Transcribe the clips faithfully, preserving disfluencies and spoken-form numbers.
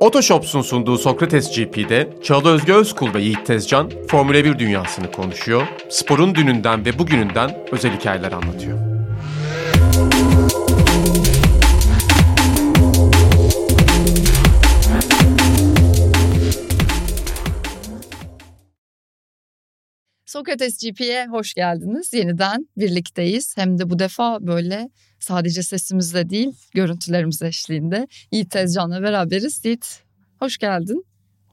OtoShops'un sunduğu Socrates G P'de Çağıl Özge Özkul ve Yiğit Tezcan Formula bir dünyasını konuşuyor, sporun dününden ve bugününden özel hikayeler anlatıyor. Socrates G P'ye hoş geldiniz. Yeniden birlikteyiz. Hem de bu defa böyle sadece sesimizle değil, görüntülerimiz eşliğinde Yiğit Tezcan'la beraberiz. Yiğit, hoş geldin.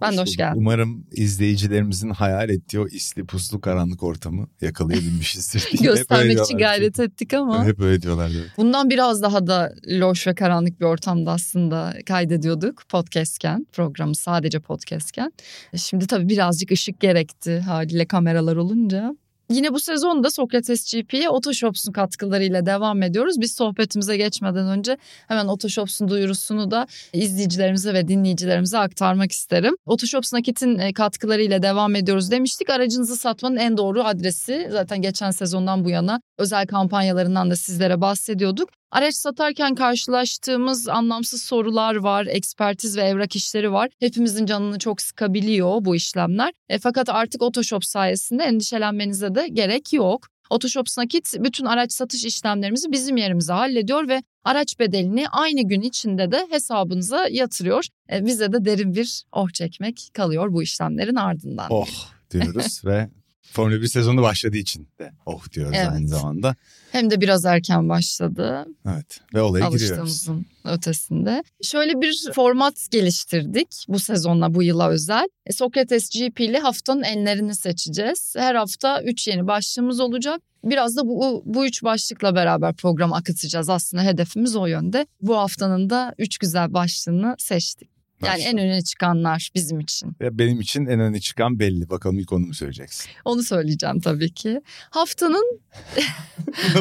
Ben hoş de hoş oldum. Geldim. Umarım izleyicilerimizin hayal ettiği o isli puslu karanlık ortamı yakalayabilmişizdir. Göstermek için gayret ettik ama. Hep öyle diyorlar. Evet. Bundan biraz daha da loş ve karanlık bir ortamda aslında kaydediyorduk podcastken. Programı sadece podcastken. Şimdi tabii birazcık ışık gerekti haliyle kameralar olunca. Yine bu sezonda Socrates G P'ye Otoshops'un katkılarıyla devam ediyoruz. Biz sohbetimize geçmeden önce hemen Otoshops'un duyurusunu da izleyicilerimize ve dinleyicilerimize aktarmak isterim. Otoshops Nakit'in katkılarıyla devam ediyoruz demiştik. Aracınızı satmanın en doğru adresi, zaten geçen sezondan bu yana özel kampanyalarından da sizlere bahsediyorduk. Araç satarken karşılaştığımız anlamsız sorular var, ekspertiz ve evrak işleri var. Hepimizin canını çok sıkabiliyor bu işlemler. E, fakat artık Otoshop sayesinde endişelenmenize de gerek yok. Otoshops Nakit bütün araç satış işlemlerimizi bizim yerimize hallediyor ve araç bedelini aynı gün içinde de hesabınıza yatırıyor. E, bize de derin bir oh çekmek kalıyor bu işlemlerin ardından. Oh diyoruz ve... Formula bir sezonu başladığı için de oh diyoruz, evet. Aynı zamanda. Hem de biraz erken başladı. Evet ve olaya giriyoruz. Alıştığımızın ötesinde. Şöyle bir format geliştirdik bu sezonla, bu yıla özel. Socrates G P'li haftanın enlerini seçeceğiz. Her hafta üç yeni başlığımız olacak. Biraz da bu, bu üç başlıkla beraber programı akıtacağız. Aslında hedefimiz o yönde. Bu haftanın da üç güzel başlığını seçtik. Yani en öne çıkanlar bizim için. Ya benim için en öne çıkan belli. Bakalım ilk onu mu söyleyeceksin? Onu söyleyeceğim tabii ki. Haftanın...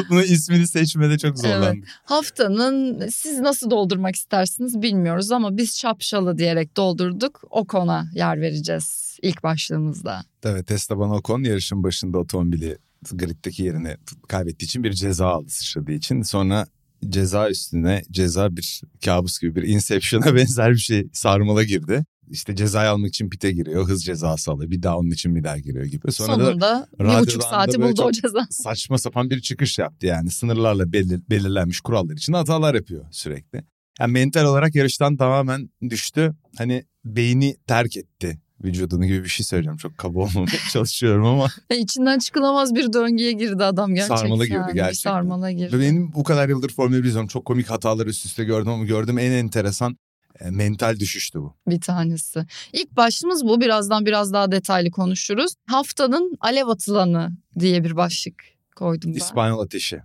Bunun ismini seçmede çok zorlandık. Evet. Haftanın siz nasıl doldurmak istersiniz bilmiyoruz ama biz şapşalı diyerek doldurduk. Ocon'a yer vereceğiz ilk başlığımızda. Evet, Esteban Ocon yarışın başında otomobili griddeki yerini kaybettiği için bir ceza aldı, sıçradığı için. Sonra... Ceza üstüne ceza, bir kabus gibi, bir Inception'a benzer bir şey, sarmala girdi. İşte cezayı almak için pite giriyor, hız cezası alıyor, bir daha onun için bir daha giriyor gibi. Sonra sonunda bir buçuk saati buldu o ceza. Saçma sapan bir çıkış yaptı yani, sınırlarla belir- belirlenmiş kurallar için hatalar yapıyor sürekli. Yani mental olarak yarıştan tamamen düştü, hani beyni terk etti. Vücudunu gibi bir şey söyleyeceğim. Çok kaba olmamaya çalışıyorum ama. İçinden çıkılamaz bir döngüye girdi adam gerçekten. Sarmala girdi gerçekten. Bir sarmala girdi. Benim bu kadar yıldır Formula bir izliyorum. Çok komik hataları üst üste gördüm ama gördüğüm en enteresan e, mental düşüştü bu. Bir tanesi. İlk başlığımız bu. Birazdan biraz daha detaylı konuşuruz. Haftanın alev atılanı diye bir başlık koydum ben. İspanyol ateşi.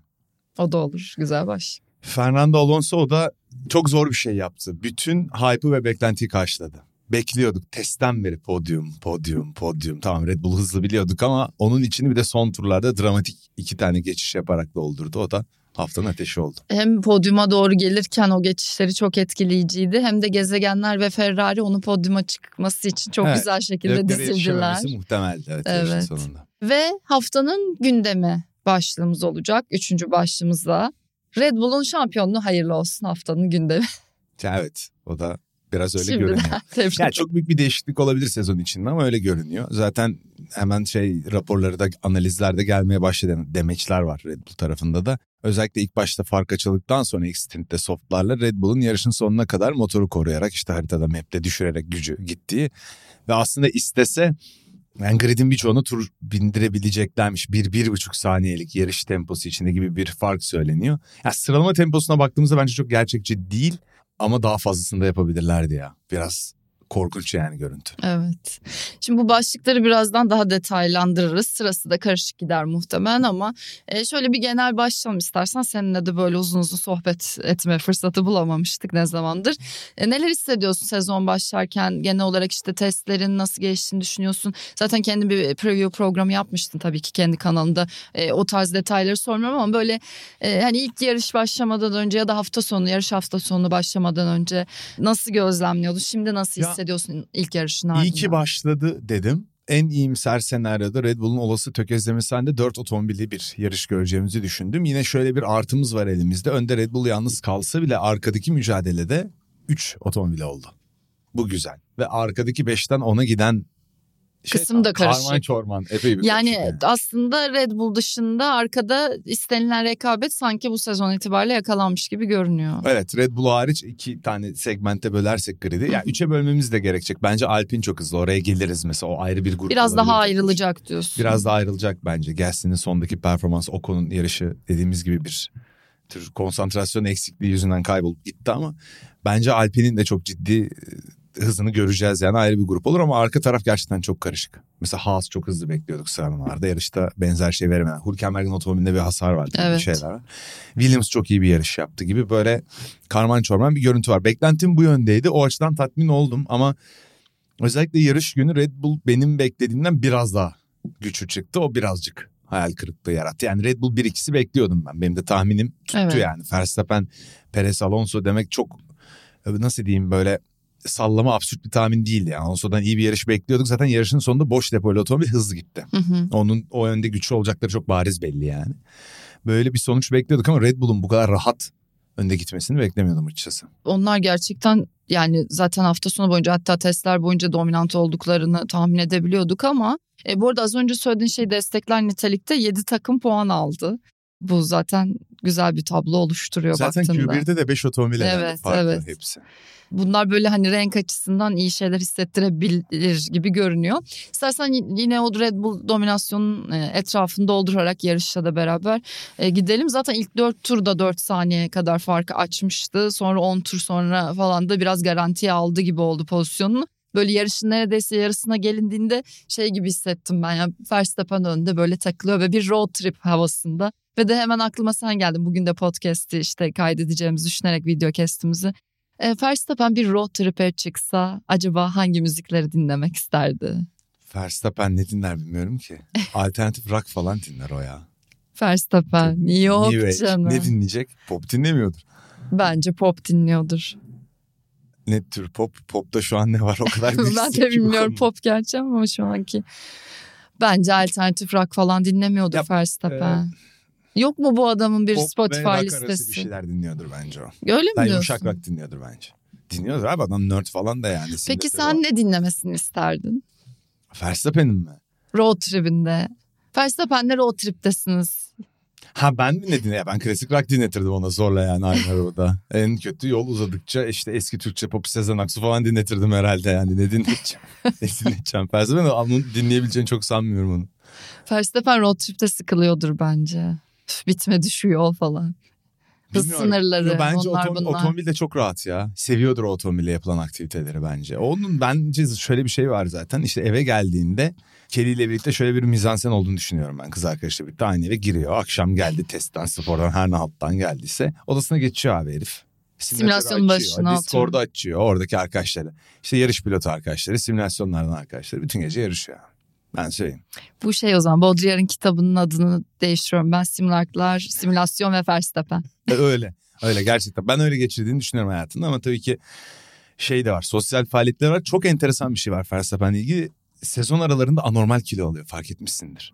O da olur. Güzel başlık. Fernando Alonso o da çok zor bir şey yaptı. Bütün hype'ı ve beklentiyi karşıladı. Bekliyorduk testten beri podyum, podyum, podyum. Tamam, Red Bull hızlı biliyorduk ama onun içini bir de son turlarda dramatik iki tane geçiş yaparak doldurdu. O da haftanın ateşi oldu. Hem podyuma doğru gelirken o geçişleri çok etkileyiciydi. Hem de gezegenler ve Ferrari onun podyuma çıkması için çok evet, güzel şekilde dizildiler. Muhtemeldi evet, evet. Sonunda. Ve haftanın gündemi başlığımız olacak. Üçüncü başlığımızla Red Bull'un şampiyonluğu hayırlı olsun, haftanın gündemi. Evet, o da... Biraz öyle Şimdiden görünüyor. Yani çok büyük bir değişiklik olabilir sezon içinde ama öyle görünüyor. Zaten hemen şey raporları da, analizlerde gelmeye başlayan demeçler var Red Bull tarafında da. Özellikle ilk başta fark açıldıktan sonra ilk stintte softlarla Red Bull'un yarışın sonuna kadar motoru koruyarak, işte haritada map'te düşürerek gücü gittiği ve aslında istese yani gridin birçoğunu tur bindirebileceklermiş. Bir, bir buçuk saniyelik yarış temposu içinde gibi bir fark söyleniyor. Yani sıralama temposuna baktığımızda bence çok gerçekçi değil. Ama daha fazlasını da yapabilirlerdi ya. Biraz korkunç yani görüntü. Evet. Şimdi bu başlıkları birazdan daha detaylandırırız. Sırası da karışık gider muhtemelen ama şöyle bir genel başlayalım istersen. Seninle de böyle uzun uzun sohbet etme fırsatı bulamamıştık ne zamandır. E neler hissediyorsun sezon başlarken? Genel olarak işte testlerin nasıl geçtiğini düşünüyorsun. Zaten kendi bir preview programı yapmıştın tabii ki kendi kanalında. E, o tarz detayları sormuyorum ama böyle e, hani ilk yarış başlamadan önce ya da hafta sonu, yarış hafta sonu başlamadan önce nasıl gözlemliyordun? Şimdi nasıl hissediyorsun? Ediyorsun ilk yarışın ardından. İyi ki başladı dedim. En iyimser senaryoda Red Bull'un olası tökezlemesinde dört otomobili bir yarış göreceğimizi düşündüm. Yine şöyle bir artımız var elimizde. Önde Red Bull yalnız kalsa bile arkadaki mücadelede üç otomobil oldu. Bu güzel. Ve arkadaki beşten ona giden şey, kısım da karışık. Karman çorman epey bir yani, yani aslında Red Bull dışında arkada istenilen rekabet sanki bu sezon itibariyle yakalanmış gibi görünüyor. Evet, Red Bull hariç iki tane segmente bölersek gridi. Yani üçe bölmemiz de gerekecek. Bence Alpine çok hızlı, oraya geliriz mesela, o ayrı bir grup. Biraz daha ayrılacak diyorsun. Biraz daha ayrılacak bence. Gasly'nin sondaki performans, Ocon'un yarışı dediğimiz gibi bir tür konsantrasyon eksikliği yüzünden kaybolup gitti ama bence Alpine'in de çok ciddi hızını göreceğiz yani, ayrı bir grup olur ama arka taraf gerçekten çok karışık. Mesela Haas çok hızlı bekliyorduk sıralamalarda. Yarışta benzer şey veremeden. Hülkenberg'in otomobilinde bir hasar vardı. Evet. Bir şeyler var. Williams çok iyi bir yarış yaptı gibi, böyle karman çorman bir görüntü var. Beklentim bu yöndeydi. O açıdan tatmin oldum ama özellikle yarış günü Red Bull benim beklediğimden biraz daha güçlü çıktı. O birazcık hayal kırıklığı yarattı. Yani Red Bull bir ikisi bekliyordum ben. Benim de tahminim tuttu evet. Yani. Verstappen, Perez, Alonso demek çok, nasıl diyeyim, böyle sallama, absürt bir tahmin değildi. Yani Alonso'dan iyi bir yarış bekliyorduk. Zaten yarışın sonunda boş depoyla otomobil hızlı gitti. Hı hı. Onun o yönde güçlü olacakları çok bariz belli yani. Böyle bir sonuç bekliyorduk ama Red Bull'un bu kadar rahat önde gitmesini beklemiyordum açıkçası. Onlar gerçekten yani zaten hafta sonu boyunca, hatta testler boyunca dominant olduklarını tahmin edebiliyorduk ama e, bu arada az önce söylediğin şey destekler nitelikte yedi takım puan aldı. Bu zaten güzel bir tablo oluşturuyor zaten baktığında. Zaten Q bir'de de beş otomobil evet, farklı evet. Hepsi. Bunlar böyle hani renk açısından iyi şeyler hissettirebilir gibi görünüyor. İstersen yine o Red Bull dominasyonun etrafını doldurarak yarışla da beraber gidelim. Zaten ilk dört turda dört saniye kadar farkı açmıştı. Sonra on tur sonra falan da biraz garantiye aldı gibi oldu pozisyonunu. Böyle yarışın neredeyse yarısına gelindiğinde şey gibi hissettim ben. Yani Verstappen önde böyle takılıyor ve bir road trip havasında. Ve de hemen aklıma sen geldin. Bugün de podcast'i işte kaydedeceğimizi düşünerek video kestiğimizi. E, Verstappen bir road trip'e çıksa acaba hangi müzikleri dinlemek isterdi? Verstappen ne dinler bilmiyorum ki. Alternatif rock falan dinler o ya. Verstappen yok canım. Ne dinleyecek? Pop dinlemiyordur. Bence pop dinliyordur. Ne tür pop? Pop'ta şu an ne var o kadar bilgisayar. Ben de bilmiyorum pop gerçi ama şu anki. Bence alternatif rock falan dinlemiyordur Verstappen. E... Yok mu bu adamın bir pop Spotify listesi? Pop bir şeyler dinliyordur bence o. Öyle mi ben diyorsun? Yumuşak rock dinliyordur bence. Dinliyordur abi, adam nerd falan da yani. Peki sen o. Ne dinlemesini isterdin? Verstappen'in mi? Road Trip'inde. Verstappen'le Road Trip'tesiniz. Ha ben mi ne dinleyeyim? Ben klasik rock dinletirdim ona zorla yani aynı arabada. En kötü yol uzadıkça işte eski Türkçe pop, Sezen Aksu falan dinletirdim herhalde yani. Ne dinleyeceğim? Ne dinleyeceğim? Verstappen'i dinleyebileceğini çok sanmıyorum onu. Verstappen Road Trip'te sıkılıyordur bence. Bitme düşüyor falan. Hız sınırları. Bence otom- otomobil de çok rahat ya. Seviyordur o otomobille yapılan aktiviteleri bence. Onun bence şöyle bir şey var zaten. İşte eve geldiğinde Kelly ile birlikte şöyle bir mizansen olduğunu düşünüyorum ben. Kız arkadaşıyla birlikte aynı eve giriyor. Akşam geldi testten, spordan, her ne alttan geldiyse. Odasına geçiyor abi herif. Simülasyonun başına. Discord'u açıyor oradaki arkadaşları. İşte yarış pilotu arkadaşları, simülasyonlardan arkadaşları. Bütün gece yarışıyor. Ben söyleyeyim. Bu şey o zaman Baudrillard'ın kitabının adını değiştiriyorum. Ben simülarklar, simülasyon ve Verstappen. öyle. Öyle gerçekten. Ben öyle geçirdiğini düşünüyorum hayatında ama tabii ki şey de var. Sosyal faaliyetler var. Çok enteresan bir şey var Verstappen'le ilgili. Sezon aralarında anormal kilo alıyor. Fark etmişsindir.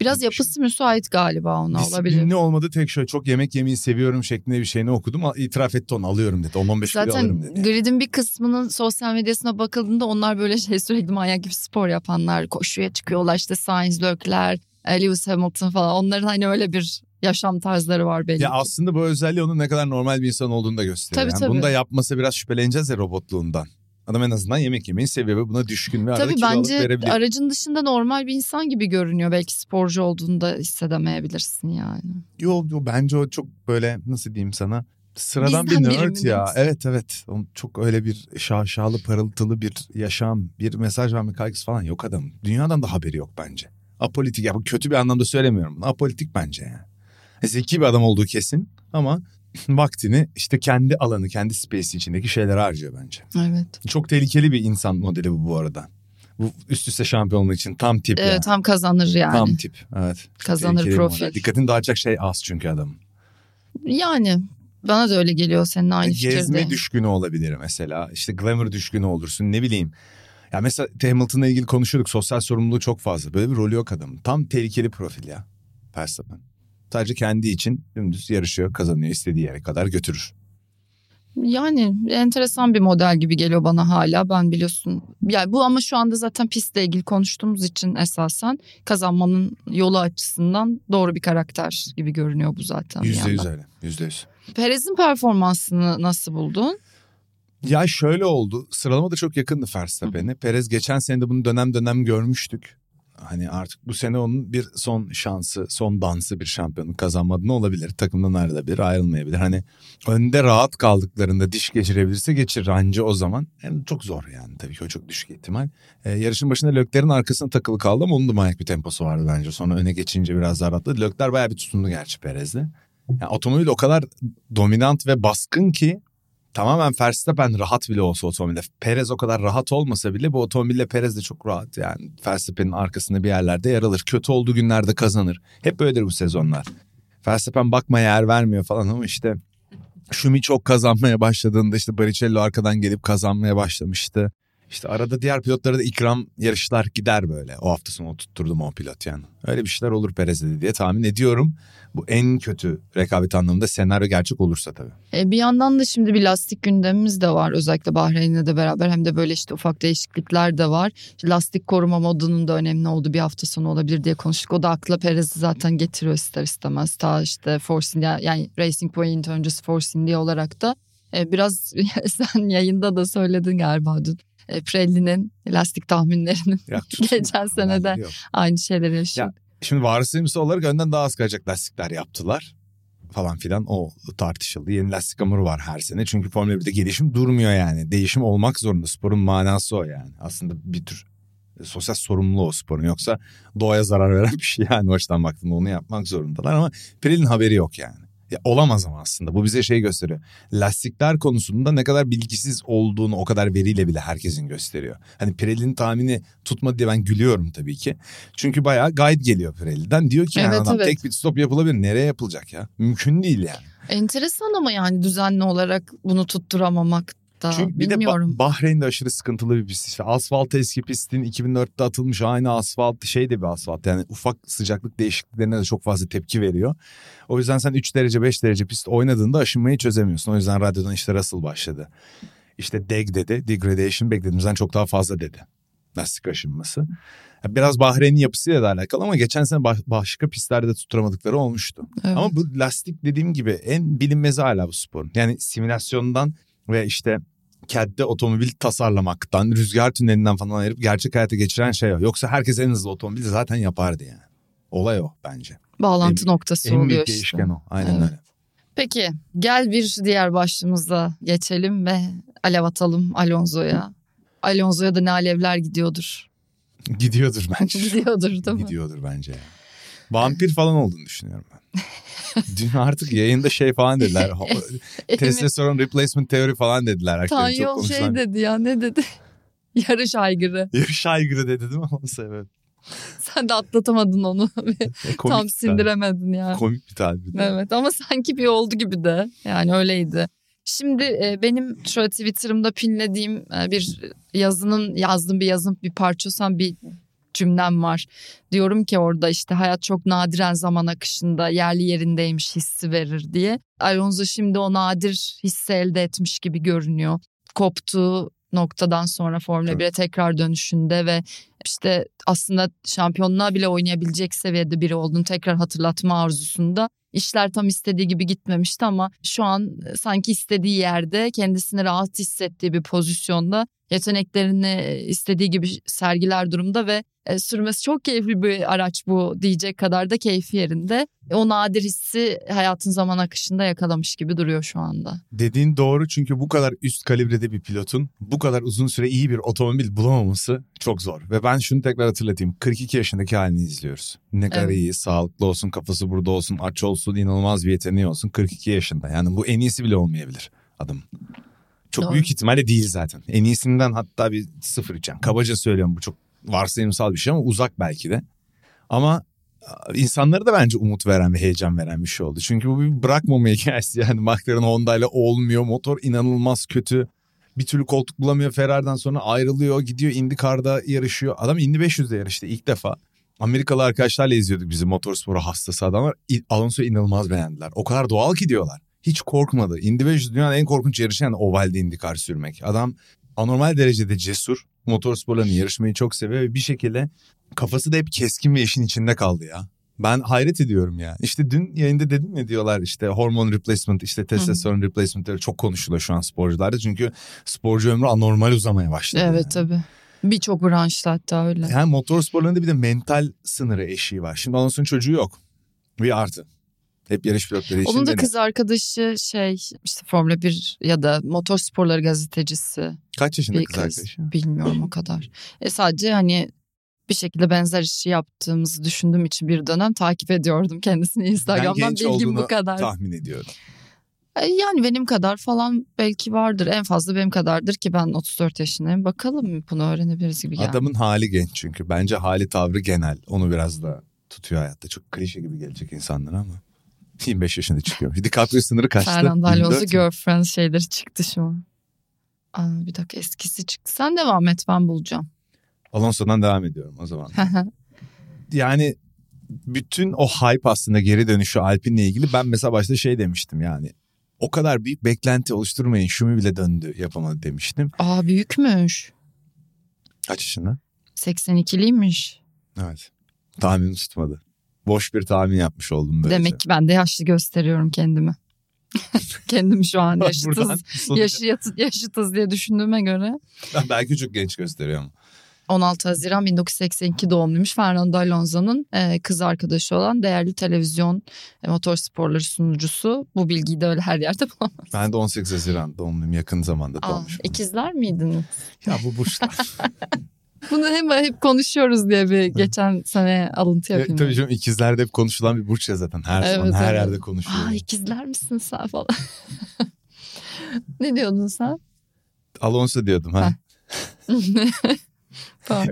Biraz yapısı müsait galiba ona, olabilir. Disiplinli olmadı, tek şöyle çok yemek yemeyi seviyorum şeklinde bir şeyini okudum. İtiraf etti, onu alıyorum dedi. on on beş kilo alırım dedi. Zaten grid'in bir kısmının sosyal medyasına bakıldığında onlar böyle şey, sürekli manyak gibi spor yapanlar. Koşuya çıkıyorlar işte, Sainz, Leclerc, Lewis Hamilton falan. Onların hani öyle bir yaşam tarzları var belli. Ya aslında bu özelliği onun ne kadar normal bir insan olduğunu da gösteriyor. Tabii, yani tabii. Bunu da yapması biraz şüpheleneceğiz ya robotluğundan. Adam en azından yemek yemeyi seviyor. Buna düşkün ve arada kilo alıp verebilir. Tabii bence aracın dışında normal bir insan gibi görünüyor. Belki sporcu olduğunu da hissedemeyebilirsin yani. Yo, yo bence o çok böyle, nasıl diyeyim sana, sıradan bizden bir nerd ya. Misin? Evet evet. Çok öyle bir şaşalı parıltılı bir yaşam, bir mesaj verme kaygısı falan yok adamın. Dünyadan da haberi yok bence. Apolitik, ya bu kötü bir anlamda söylemiyorum bunu. Apolitik bence yani. Zeki bir adam olduğu kesin ama vaktini işte kendi alanı, kendi space içindeki şeylere harcıyor bence. Evet. Çok tehlikeli bir insan modeli bu bu arada. Bu üst üste şampiyonluk için tam tip. Evet yani. Tam kazanır yani. Tam tip evet. Kazanır tehlikeli profil. Dikkatini dağıtacak şey az çünkü adamın. Yani bana da öyle geliyor, senin aynı fikirde. Gezme düşkünü olabilir mesela. İşte glamour düşkünü olursun, ne bileyim. Ya mesela Hamilton'la ilgili konuşuyorduk, sosyal sorumluluğu çok fazla. Böyle bir rolü yok adamın. Tam tehlikeli profil ya. Verstappen. Sadece kendi için dümdüz yarışıyor, kazanıyor, istediği yere kadar götürür. Yani enteresan bir model gibi geliyor bana hala. Ben biliyorsun yani bu, ama şu anda zaten pistle ilgili konuştuğumuz için esasen kazanmanın yolu açısından doğru bir karakter gibi görünüyor bu zaten. Yüzde yüz öyle. Yüzde yüz. Perez'in performansını nasıl buldun? Ya şöyle oldu. Sıralama da çok yakındı Verstappen'e. Perez geçen sene de bunu dönem dönem görmüştük. Hani artık bu sene onun bir son şansı, son dansı, bir şampiyonluk kazanmadı. Ne olabilir? Takımdan ayrılabilir, ayrılmayabilir. Hani önde rahat kaldıklarında diş geçirebilirse geçirir anca o zaman. Yani çok zor yani, tabii ki o çok düşük ihtimal. Ee, yarışın başında Leclerc'in arkasına takılı kaldı ama onun da manyak bir temposu vardı bence. Sonra öne geçince biraz daha rahatladı. Leclerc bayağı bir tutundu gerçi Perez'le. Yani otomobil o kadar dominant ve baskın ki tamamen Verstappen rahat bile olsa otomobilde, Perez o kadar rahat olmasa bile bu otomobille Perez de çok rahat yani. Verstappen'in arkasında bir yerlerde yer alır. Kötü olduğu günlerde kazanır. Hep böyledir bu sezonlar. Verstappen bakmaya yer vermiyor falan ama işte Schumi çok kazanmaya başladığında işte Barrichello arkadan gelip kazanmaya başlamıştı. İşte arada diğer pilotlara da ikram yarışlar gider böyle. O hafta sonu oturtturdum o pilot yani. Öyle bir şeyler olur Perez'de diye tahmin ediyorum. Bu en kötü rekabet anlamında senaryo gerçek olursa tabii. E bir yandan da şimdi bir lastik gündemimiz de var. Özellikle Bahreyn'le de beraber hem de böyle işte ufak değişiklikler de var. İşte lastik koruma modunun da önemli olduğu bir hafta sonu olabilir diye konuştuk. O da akla Perez'i zaten getiriyor ister istemez. Ta işte Force India, yani Racing Point öncesi Force India olarak da e biraz sen yayında da söyledin galiba dün. Pirelli'nin lastik tahminlerinin geçen senede aynı şeyleri yaşıyor. Şimdi varisiyimsi olarak önden daha az kayacak lastikler yaptılar falan filan, o tartışıldı. Yeni lastik hamuru var her sene. Çünkü Formula birde gelişim durmuyor yani. Değişim olmak zorunda. Sporun manası o yani. Aslında bir tür sosyal sorumluluğu o sporun. Yoksa doğaya zarar veren bir şey yani. O açıdan baktığında onu yapmak zorundalar ama Pirelli'nin haberi yok yani. Ya olamaz ama aslında bu bize şey gösteriyor. Lastikler konusunda ne kadar bilgisiz olduğunu o kadar veriyle bile herkesin gösteriyor. Hani Pirelli'nin tahmini tutmadı diye ben gülüyorum tabii ki. Çünkü bayağı guide geliyor Pirelli'den. Diyor ki evet, yani adam evet. Tek pit stop yapılabilir. Nereye yapılacak ya? Mümkün değil yani. Enteresan ama yani düzenli olarak bunu tutturamamak da. Çünkü bir bilmiyorum. De Bahreyn'de aşırı sıkıntılı bir pist. İşte asfalt eski pistin iki bin dörtte atılmış aynı asfalt şey de bir asfalt. Yani ufak sıcaklık değişikliklerine de çok fazla tepki veriyor. O yüzden sen üç derece beş derece pist oynadığında aşınmayı çözemiyorsun. O yüzden radyodan işte Russell başladı. İşte deg dedi. Degradation beklediğimizden çok daha fazla dedi. Lastik aşınması. Biraz Bahreyn'in yapısıyla da alakalı ama geçen sene başka pistlerde de tutturamadıkları olmuştu. Evet. Ama bu lastik dediğim gibi en bilinmezi hala bu sporun. Yani simülasyondan ve işte C A D'de otomobil tasarlamaktan, rüzgar tünelinden falan ayırıp gerçek hayata geçiren şey o. Yoksa herkes en hızlı otomobili zaten yapardı yani. Olay o bence. Bağlantı en, noktası en oluyor işte. En büyük değişken o. Aynen evet. Öyle. Peki gel bir diğer başlığımıza geçelim ve alev atalım Alonso'ya. Alonso'ya da ne alevler gidiyordur. Gidiyordur bence. Gidiyordur değil mi? Gidiyordur bence. Vampir falan olduğunu düşünüyorum ben. Dün artık yayında şey falan dediler. Testosteron replacement teori falan dediler. Tanyol şey dedi ya, ne dedi? Yarış aygırı. Yarış aygırı dedi değil mi? Evet. Sen de atlatamadın onu. Tam sindiremedin ya. Komik bir tabir. Evet ama sanki bir oldu gibi de. Yani öyleydi. Şimdi benim şöyle Twitter'ımda pinlediğim bir yazının yazdığım bir yazın bir parçasından bir cümlem var. Diyorum ki orada işte hayat çok nadiren zaman akışında yerli yerindeymiş hissi verir diye. Alonso şimdi o nadir hissi elde etmiş gibi görünüyor. Koptuğu noktadan sonra Formula bire tekrar dönüşünde ve işte aslında şampiyonluğa bile oynayabilecek seviyede biri olduğunu tekrar hatırlatma arzusunda. İşler tam istediği gibi gitmemişti ama şu an sanki istediği yerde kendisini rahat hissettiği bir pozisyonda, yeteneklerini istediği gibi sergiler durumda ve sürmesi çok keyifli bir araç bu diyecek kadar da keyfi yerinde. O nadir hissi hayatın zaman akışında yakalamış gibi duruyor şu anda. Dediğin doğru, çünkü bu kadar üst kalibrede bir pilotun bu kadar uzun süre iyi bir otomobil bulamaması çok zor. Ve ben şunu tekrar hatırlatayım. kırk iki yaşındaki halini izliyoruz. Ne kadar evet. iyi, sağlıklı olsun, kafası burada olsun, aç olsun, inanılmaz bir yeteneği olsun. kırk iki yaşında. Yani bu en iyisi bile olmayabilir adam. Çok doğru. Büyük ihtimalle değil zaten. En iyisinden hatta bir sıfır içen. Kabaca söylüyorum, bu çok varsayımsal bir şey ama uzak belki de. Ama insanlara da bence umut veren ve heyecan veren bir şey oldu. Çünkü bu bir bırakmama hikayesi yani. McLaren Honda ile olmuyor. Motor inanılmaz kötü. Bir türlü koltuk bulamıyor. Ferrari'den sonra ayrılıyor. Gidiyor IndyCar'da yarışıyor. Adam Indy beş yüz'de yarıştı ilk defa. Amerikalı arkadaşlarla izliyorduk bizi. Motorsporu hastası adamlar. Alonso'yu inanılmaz beğendiler. O kadar doğal ki diyorlar. hiç korkmadı. Indy beş yüz dünyanın en korkunç yarışı, yani ovalde IndyCar sürmek. Adam anormal derecede cesur. Motorsporlarını, yarışmayı çok seviyor ve bir şekilde kafası da hep keskin ve işin içinde kaldı ya. Ben hayret ediyorum ya. İşte dün yayında dedim ya, diyorlar işte hormon replacement, işte testosteron replacement'leri çok konuşuluyor şu an sporcularda. Çünkü sporcu ömrü anormal uzamaya başladı. Evet yani. Tabii. Birçok branşta hatta öyle. Yani motorsporlarında bir de mental sınırı eşiği var. Şimdi Alonso'nun çocuğu yok. Bir artı. Hep yarış pilotları için. Onun da kız arkadaşı şey işte Formula bir ya da motorsporları gazetecisi. Kaç yaşında kız, kız arkadaşı? Bilmiyorum o kadar. E sadece hani bir şekilde benzer işi yaptığımızı düşündüğüm için bir dönem takip ediyordum kendisini Instagram'dan, bilgim bu kadar. Tahmin ediyorum. Yani benim kadar falan belki vardır. En fazla benim kadardır ki ben otuz dört yaşındayım. Bakalım bunu öğrenebiliriz gibi geldi. Adamın hali genç çünkü. Bence hali tavrı genel. Onu biraz da tutuyor hayatta. Çok klişe gibi gelecek insanlara ama. yirmi beş yaşında çıkıyor. DiCaprio sınırı kaçtı. Fernando Alonso girlfriend şeyleri çıktı şu an. Aa, bir dakika eskisi çıktı. Sen devam et, ben bulacağım. Alonso'dan devam ediyorum o zaman. Yani bütün o hype aslında geri dönüşü Alpine'le ilgili. Ben mesela başta şey demiştim yani. O kadar büyük beklenti oluşturmayın. Şumi bile döndü yapamadı demiştim. Aa, büyükmüş. Kaç yaşında? seksen ikiliymiş. Evet. Tahminim tutmadı. Boş bir tahmin yapmış oldum böylece. Demek ki ben de yaşlı gösteriyorum kendimi. Kendimi şu an yaşıtız, yaşı, yaşıtız diye düşündüğüme göre. Ben belki çok genç gösteriyorum. on altı Haziran bin dokuz yüz seksen iki doğumluymuş Fernando Alonso'nun kız arkadaşı olan değerli televizyon motorsporları sunucusu. Bu bilgiyi de öyle her yerde bulamazsın. Ben de on sekiz Haziran doğumluyum, yakın zamanda doğmuşum. İkizler miydiniz? Ya bu burçlar. Bunu hem hep konuşuyoruz diye bir geçen sene alıntı yapayım. E, tabii canım, ikizlerde hep konuşulan bir burç ya zaten. Her evet, zaman her evet. Yerde konuşuyor. Aa, ikizler misin sen falan. Ne diyordun sen? Alonso diyordum ha.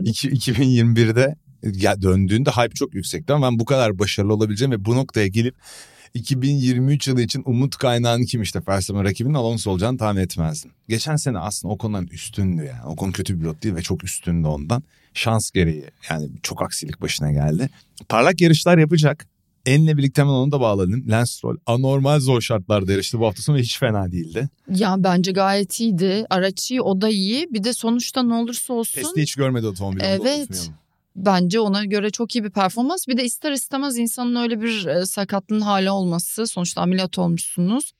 iki bin yirmi birde ya döndüğünde hype çok yüksekti ama ben bu kadar başarılı olabileceğim ve bu noktaya gelip iki bin yirmi üç yılı için umut kaynağın kim işte Verstappen rakibinin Alonso olacağını tahmin etmezdim. Geçen sene aslında Ocon'dan üstündü yani. Ocon kötü bir pilot değil ve çok üstündü ondan. Şans gereği yani çok aksilik başına geldi. Parlak yarışlar yapacak. En'le birlikte hemen onu da bağladım. Lance Stroll anormal zor şartlarda yarıştı bu hafta sonu, hiç fena değildi. Ya bence gayet iyiydi. Araç iyi, o da iyi. Bir de sonuçta ne olursa olsun. Testi hiç görmedi otomobili. Evet. Bence ona göre çok iyi bir performans. Bir de ister istemez insanın öyle bir sakatlığın hali olması. Sonuçta ameliyat olmuşsunuz.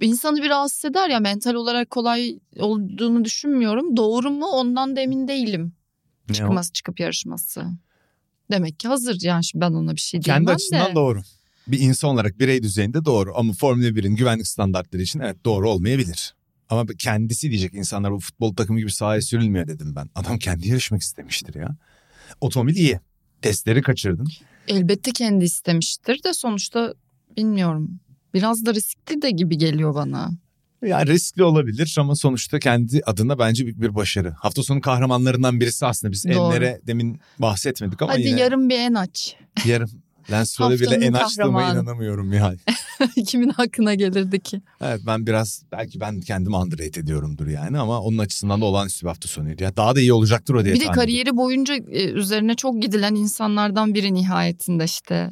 İnsanı bir rahatsız eder ya, mental olarak kolay olduğunu düşünmüyorum. Doğru mu ondan da emin değilim. Ne Çıkması o? çıkıp yarışması. Demek ki hazır yani, şimdi ben ona bir şey diyemem de. Kendi açısından de. Doğru. Bir insan olarak birey düzeyinde doğru ama Formula birin güvenlik standartları için evet doğru olmayabilir. Ama kendisi diyecek insanlar bu futbol takımı gibi sahaya sürülmüyor dedim ben. Adam kendi yarışmak istemiştir ya. Otomobil iyi. Testleri kaçırdın. Elbette kendi istemiştir de sonuçta bilmiyorum. Biraz da riskli de gibi geliyor bana. Yani riskli olabilir ama sonuçta kendi adına bence büyük bir başarı. Hafta sonu kahramanlarından birisi aslında, biz Enlere demin bahsetmedik ama hadi yine. Hadi yarın bir en aç. Yarın. Ben sonra bile en açtığıma inanamıyorum yani. Kimin hakkına gelirdi ki? Evet, ben biraz belki ben kendimi underrate ediyorumdur yani ama onun açısından da olağanüstü bir hafta sonuydu. Ya daha da iyi olacaktır o diye. Bir de kariyeri ediyorum. Boyunca üzerine çok gidilen insanlardan biri nihayetinde işte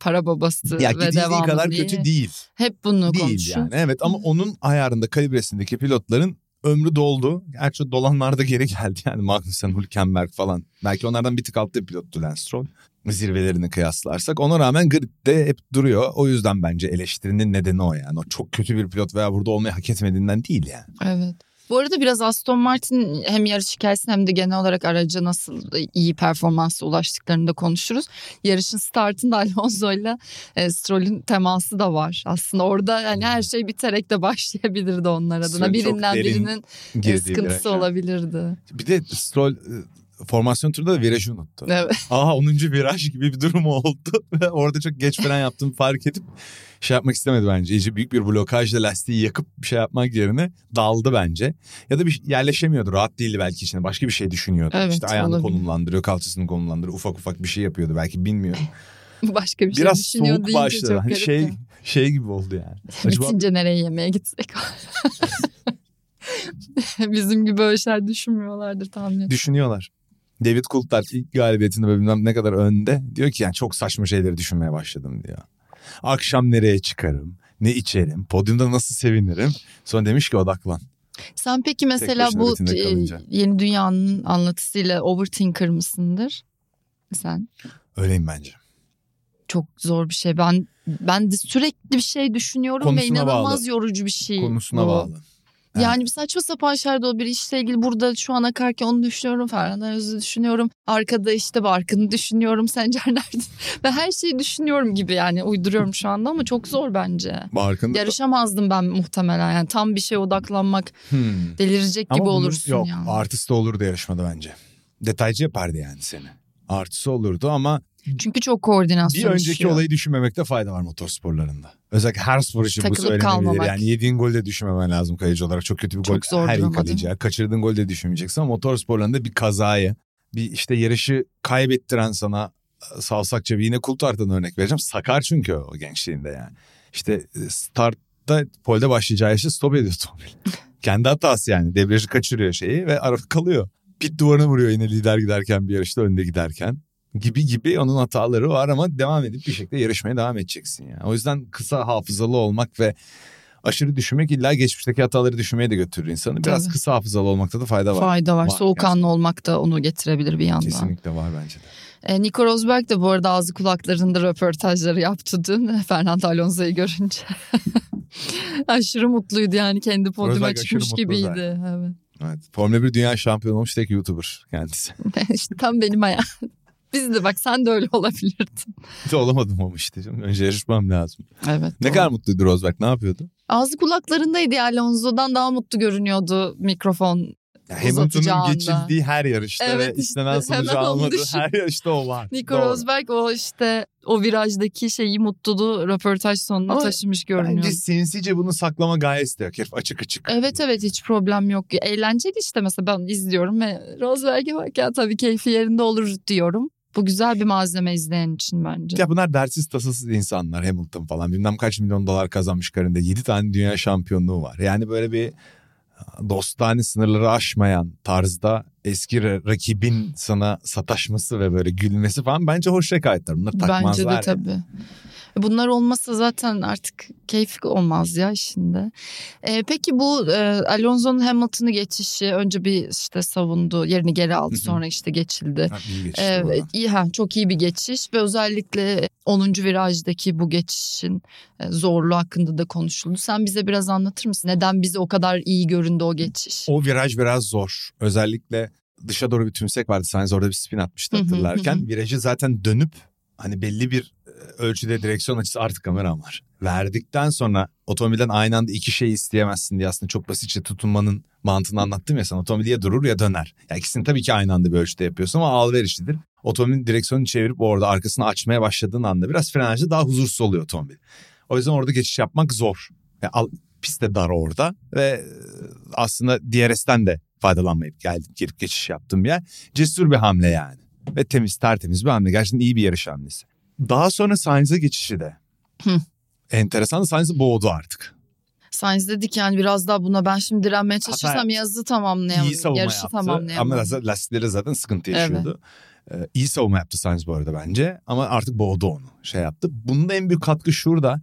para babası ya, ve devamlı kadar diye. Kötü değil. Hep bunu değil konuşuyor. Yani. Evet ama onun ayarında kalibresindeki pilotların ömrü doldu. Gerçi dolanlarda geri geldi yani Magnussen, Hülkenberg falan. Belki onlardan bir tık altta pilottu Lance Stroll. Zirvelerini kıyaslarsak ona rağmen gridde hep duruyor. O yüzden bence eleştirinin nedeni o yani. O çok kötü bir pilot veya burada olmayı hak etmediğinden değil yani. Evet. Bu arada biraz Aston Martin hem yarış hikayesini hem de genel olarak araca nasıl iyi performansa ulaştıklarını da konuşuruz. Yarışın startında Alonso ile Stroll'ün teması da var. Aslında orada yani her şey biterek de başlayabilirdi onlar adına. Stroll birinden birinin sıkıntısı olabilirdi. Bir de Stroll formasyon turunda da virajı unuttu. Evet. Aha onuncu viraj gibi bir durum oldu. Orada çok geç fren yaptığımı fark edip şey yapmak istemedi bence. İyice büyük bir blokajla lastiği yakıp bir şey yapmak yerine daldı bence. Ya da bir yerleşemiyordu. Rahat değildi belki içine. Başka bir şey düşünüyordu. Evet, işte ayağını olabilir. Konumlandırıyor, kalçasını konumlandırıyor. Ufak ufak bir şey yapıyordu belki, bilmiyorum. Başka bir biraz şey düşünüyor soğuk deyince başladı. Çok hani şey, şey gibi oldu yani. Acaba... Bitince nereye yemeğe gitsek? Bizim gibi öyle şeyler düşünmüyorlardır tahmin. Düşünüyorlar. David Coulthard ilk galibiyetinde bilmem ne kadar önde. Diyor ki yani çok saçma şeyleri düşünmeye başladım diyor. Akşam nereye çıkarım? ne içerim, podyumda nasıl sevinirim. Sonra demiş ki odaklan. Sen peki mesela bu yeni dünyanın anlatısıyla overthinker mısındır sen? Öyleyim bence. Çok zor bir şey. Ben ben de sürekli bir şey düşünüyorum konusuna ve inanılmaz bağlı. Yorucu bir şey. Konusuna bu. Bağlı. Evet. Yani saçma sapan şeyler de o bir işle ilgili burada şu an akarken onu düşünüyorum. Ferhan'dan özü düşünüyorum. Arkada işte Barkın'ı düşünüyorum. Sencer nerede? Ve her şeyi düşünüyorum gibi yani uyduruyorum şu anda ama çok zor bence. Barkın'da yarışamazdım ben muhtemelen. Yani tam bir şeye odaklanmak hmm. delirecek ama gibi bunun, olursun yok, yani. Yok artısı da olurdu yarışmada bence. Detaycı yapardı yani seni. Artısı olurdu ama... Çünkü çok koordinasyon. Bir önceki düşüyor. Olayı düşünmemekte fayda var motorsporlarında. Özellikle her spor için takılıp bu söylenebilir. Yani yediğin golü de düşünmemen lazım kaleci olarak. Çok kötü bir çok gol her iyi kaleci. Kaçırdığın golü de düşünmeyeceksin ama motorsporlarında bir kazayı, bir işte yarışı kaybettiren sana savsakça bir yine Coulthard'dan örnek vereceğim. Sakar çünkü o gençliğinde yani. İşte startta polde başlayacağı yarışı stop ediyor otomobil. Kendi hatası yani. Debriyajı kaçırıyor şeyi ve araba kalıyor. Pit duvarına vuruyor yine lider giderken bir yarışta önde giderken. Gibi gibi onun hataları var ama devam edip bir şekilde yarışmaya devam edeceksin yani. O yüzden kısa hafızalı olmak ve aşırı düşünmek illa geçmişteki hataları düşünmeye de götürür insanı. Biraz tabii. Kısa hafızalı olmakta da fayda var. Fayda var. var Soğukkanlı olmak da onu getirebilir bir yandan. Kesinlikle var bence de. E, Nico Rosberg de bu arada ağzı kulaklarında röportajları yaptı dün. Fernando Alonso'yu görünce. Aşırı mutluydu yani kendi podyuma çıkmış gibiydi. Evet. Evet. Formula bir dünya şampiyonu olmuş tek YouTuber kendisi. İşte tam benim hayatım. Biz de bak sen de öyle olabilirdin. Hiç olamadım ama işte. Önce yarışmam lazım. Evet. Ne doğru. Kadar mutluydu Rosberg, ne yapıyordu? Ağzı kulaklarındaydı ya, Alonso'dan daha mutlu görünüyordu mikrofon uzatacağı anda. Hamilton'un geçildiği her yarışta evet, ve istenen işte, sonucu almadığı her yarışta o var. Nico doğru. Rosberg o işte o virajdaki şeyi mutluluğu röportaj sonuna ama taşımış görünüyor. Bence sinsice bunu saklama gayesi de yok. Herif açık açık. Evet evet hiç problem yok. Eğlenceli işte mesela ben izliyorum ve Rosberg'e bak ya tabii keyfi yerinde olur diyorum. Bu güzel bir malzeme izleyen için bence. Ya bunlar dersiz tasasız insanlar, Hamilton falan. Bilmem kaç milyon dolar kazanmış karında. yedi tane dünya şampiyonluğu var. Yani böyle bir dostane sınırları aşmayan tarzda eski rakibin sana sataşması ve böyle gülmesi falan bence hoş rekayetler. Bunlar takmazlar. Bence de tabii. Yani. Bunlar olmasa zaten artık keyifli olmaz ya şimdi. Ee, peki bu e, Alonso'nun Hamilton'ı geçişi önce bir işte savundu, yerini geri aldı sonra işte geçildi. Ha, iyi geçti ee, iyi, ha, çok iyi bir geçiş ve özellikle onuncu virajdaki bu geçişin zorluğu hakkında da konuşuldu. Sen bize biraz anlatır mısın? Neden bize o kadar iyi göründü o geçiş? O viraj biraz zor. Özellikle dışa doğru bir tümsek vardı. Sainz orada bir spin atmıştı hatırlarken. Virajı zaten dönüp hani belli bir ölçüde direksiyon açısı artık kameram var. Verdikten sonra otomobilden aynı anda iki şey isteyemezsin diye aslında çok basitçe tutunmanın mantığını anlattım ya sana. Otomobil ya durur ya döner. Ya ikisini tabii ki aynı anda bir ölçüde yapıyorsun ama alverişlidir. Otomobilin direksiyonunu çevirip orada arkasını açmaya başladığın anda biraz frenajda daha huzursuz oluyor otomobil. O yüzden orada geçiş yapmak zor. Yani al, pist de dar orada ve aslında D R S'ten de faydalanmayıp geldik gelip geçiş yaptığım bir yer. Cesur bir hamle yani. Ve temiz tertemiz bir hamle. Gerçekten iyi bir yarış hamlesi. Daha sonra Sainz'e geçişi de. Hı. Enteresan da Sainz'i boğdu artık. Sainz dedi ki yani biraz daha buna ben şimdi direnmeye çalışırsam yazı tamamlayamam. İyi savunma yarışı yaptı ama lastikleri zaten sıkıntı yaşıyordu. Evet. Ee, iyi savunma yaptı Sainz bu arada bence ama artık boğdu onu şey yaptı. Bunun da en büyük katkı şurada.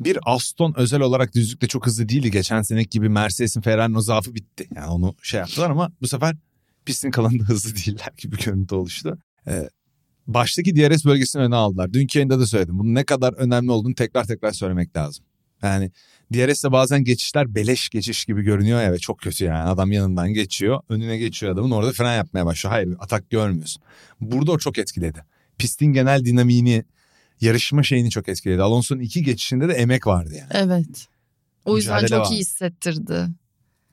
Bir Aston özel olarak düzlükte çok hızlı değildi. Geçen seneki gibi Mercedes'in Ferrari'nin o zaafı bitti. Yani onu şey yaptılar ama bu sefer pistin kalanında hızlı değiller gibi bir görüntü oluştu. Evet. Baştaki D R S bölgesini öne aldılar. Dünkü yayında da söyledim. Bunun ne kadar önemli olduğunu tekrar tekrar söylemek lazım. Yani D R S'de bazen geçişler beleş geçiş gibi görünüyor ya ve çok kötü yani. Adam yanından geçiyor, önüne geçiyor adamın orada fren yapmaya başlıyor. Hayır, atak görmüyorsun. Burada o çok etkiledi. Pistin genel dinamiğini, yarışma şeyini çok etkiledi. Alonso'nun iki geçişinde de emek vardı yani. Evet. O yüzden mücadele çok vardı. İyi hissettirdi.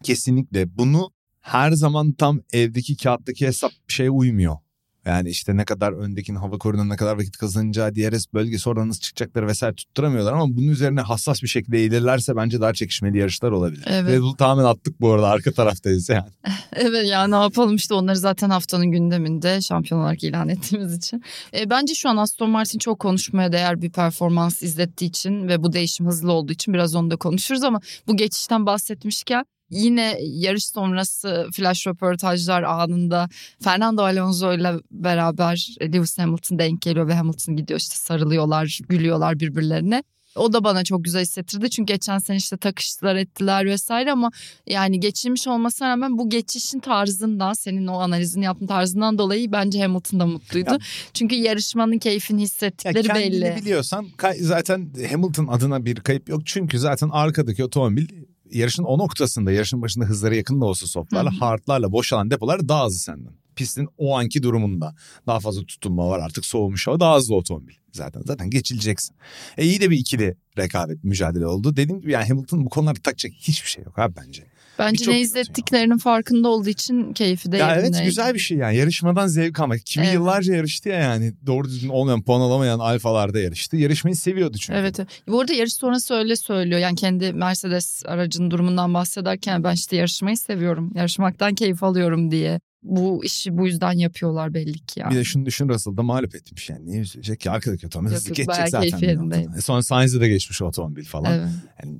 Kesinlikle. Bunu her zaman tam evdeki kağıttaki hesap şeye uymuyor. Yani işte ne kadar öndekinin hava koruduğuna ne kadar vakit kazanacağı, D R S bölgesi oradan nasıl çıkacakları vesaire tutturamıyorlar. Ama bunun üzerine hassas bir şekilde eğilirlerse bence daha çekişmeli yarışlar olabilir. Evet. Red Bull tamamen attık bu arada, arka taraftayız yani. Evet ya ne yapalım işte onları zaten haftanın gündeminde şampiyon olarak ilan ettiğimiz için. E, bence şu an Aston Martin çok konuşmaya değer bir performans izlettiği için ve bu değişim hızlı olduğu için biraz onu da konuşuruz ama bu geçişten bahsetmişken. Yine yarış sonrası flash röportajlar anında Fernando Alonso ile beraber Lewis Hamilton denk geliyor ve Hamilton gidiyor işte sarılıyorlar, gülüyorlar birbirlerine. O da bana çok güzel hissettirdi. Çünkü geçen sene işte takıştılar ettiler vesaire ama yani geçilmiş olmasına rağmen bu geçişin tarzından, senin o analizini yaptığın tarzından dolayı bence Hamilton da mutluydu. Ya, çünkü yarışmanın keyfini hissettikleri ya belli. Kendini biliyorsan zaten Hamilton adına bir kayıp yok. Çünkü zaten arkadaki otomobil yarışın o noktasında, yarışın başında hızlara yakın da olsa soplarla, hı-hı, hardlarla boşalan depolar daha hızlı senden. Pistin o anki durumunda daha fazla tutunma var, artık soğumuş hava, daha hızlı otomobil. Zaten zaten geçileceksin. E iyi de bir ikili rekabet, mücadele oldu. Dediğim gibi yani Hamilton bu konularda takacak hiçbir şey yok abi bence. Bence ne izlettiklerinin farkında olduğu için keyfi de yerinde. Evet, güzel bir şey yani, yarışmadan zevk almak. Kimi evet. yıllarca yarıştı ya yani, doğru düzgün olmayan, puan alamayan alfalarda yarıştı. Yarışmayı seviyordu çünkü. Evet, bu arada yarış sonrası öyle söylüyor. Yani kendi Mercedes aracının durumundan bahsederken ben işte yarışmayı seviyorum, yarışmaktan keyif alıyorum diye. Bu işi bu yüzden yapıyorlar belli ki yani. Bir de şunu düşün, Russell da mağlup etmiş yani. Niye üzülecek ki? Arkadaki otomobil hızlı geçecek zaten. Sonra Sainz'e de geçmiş otomobil falan. Evet. Yani...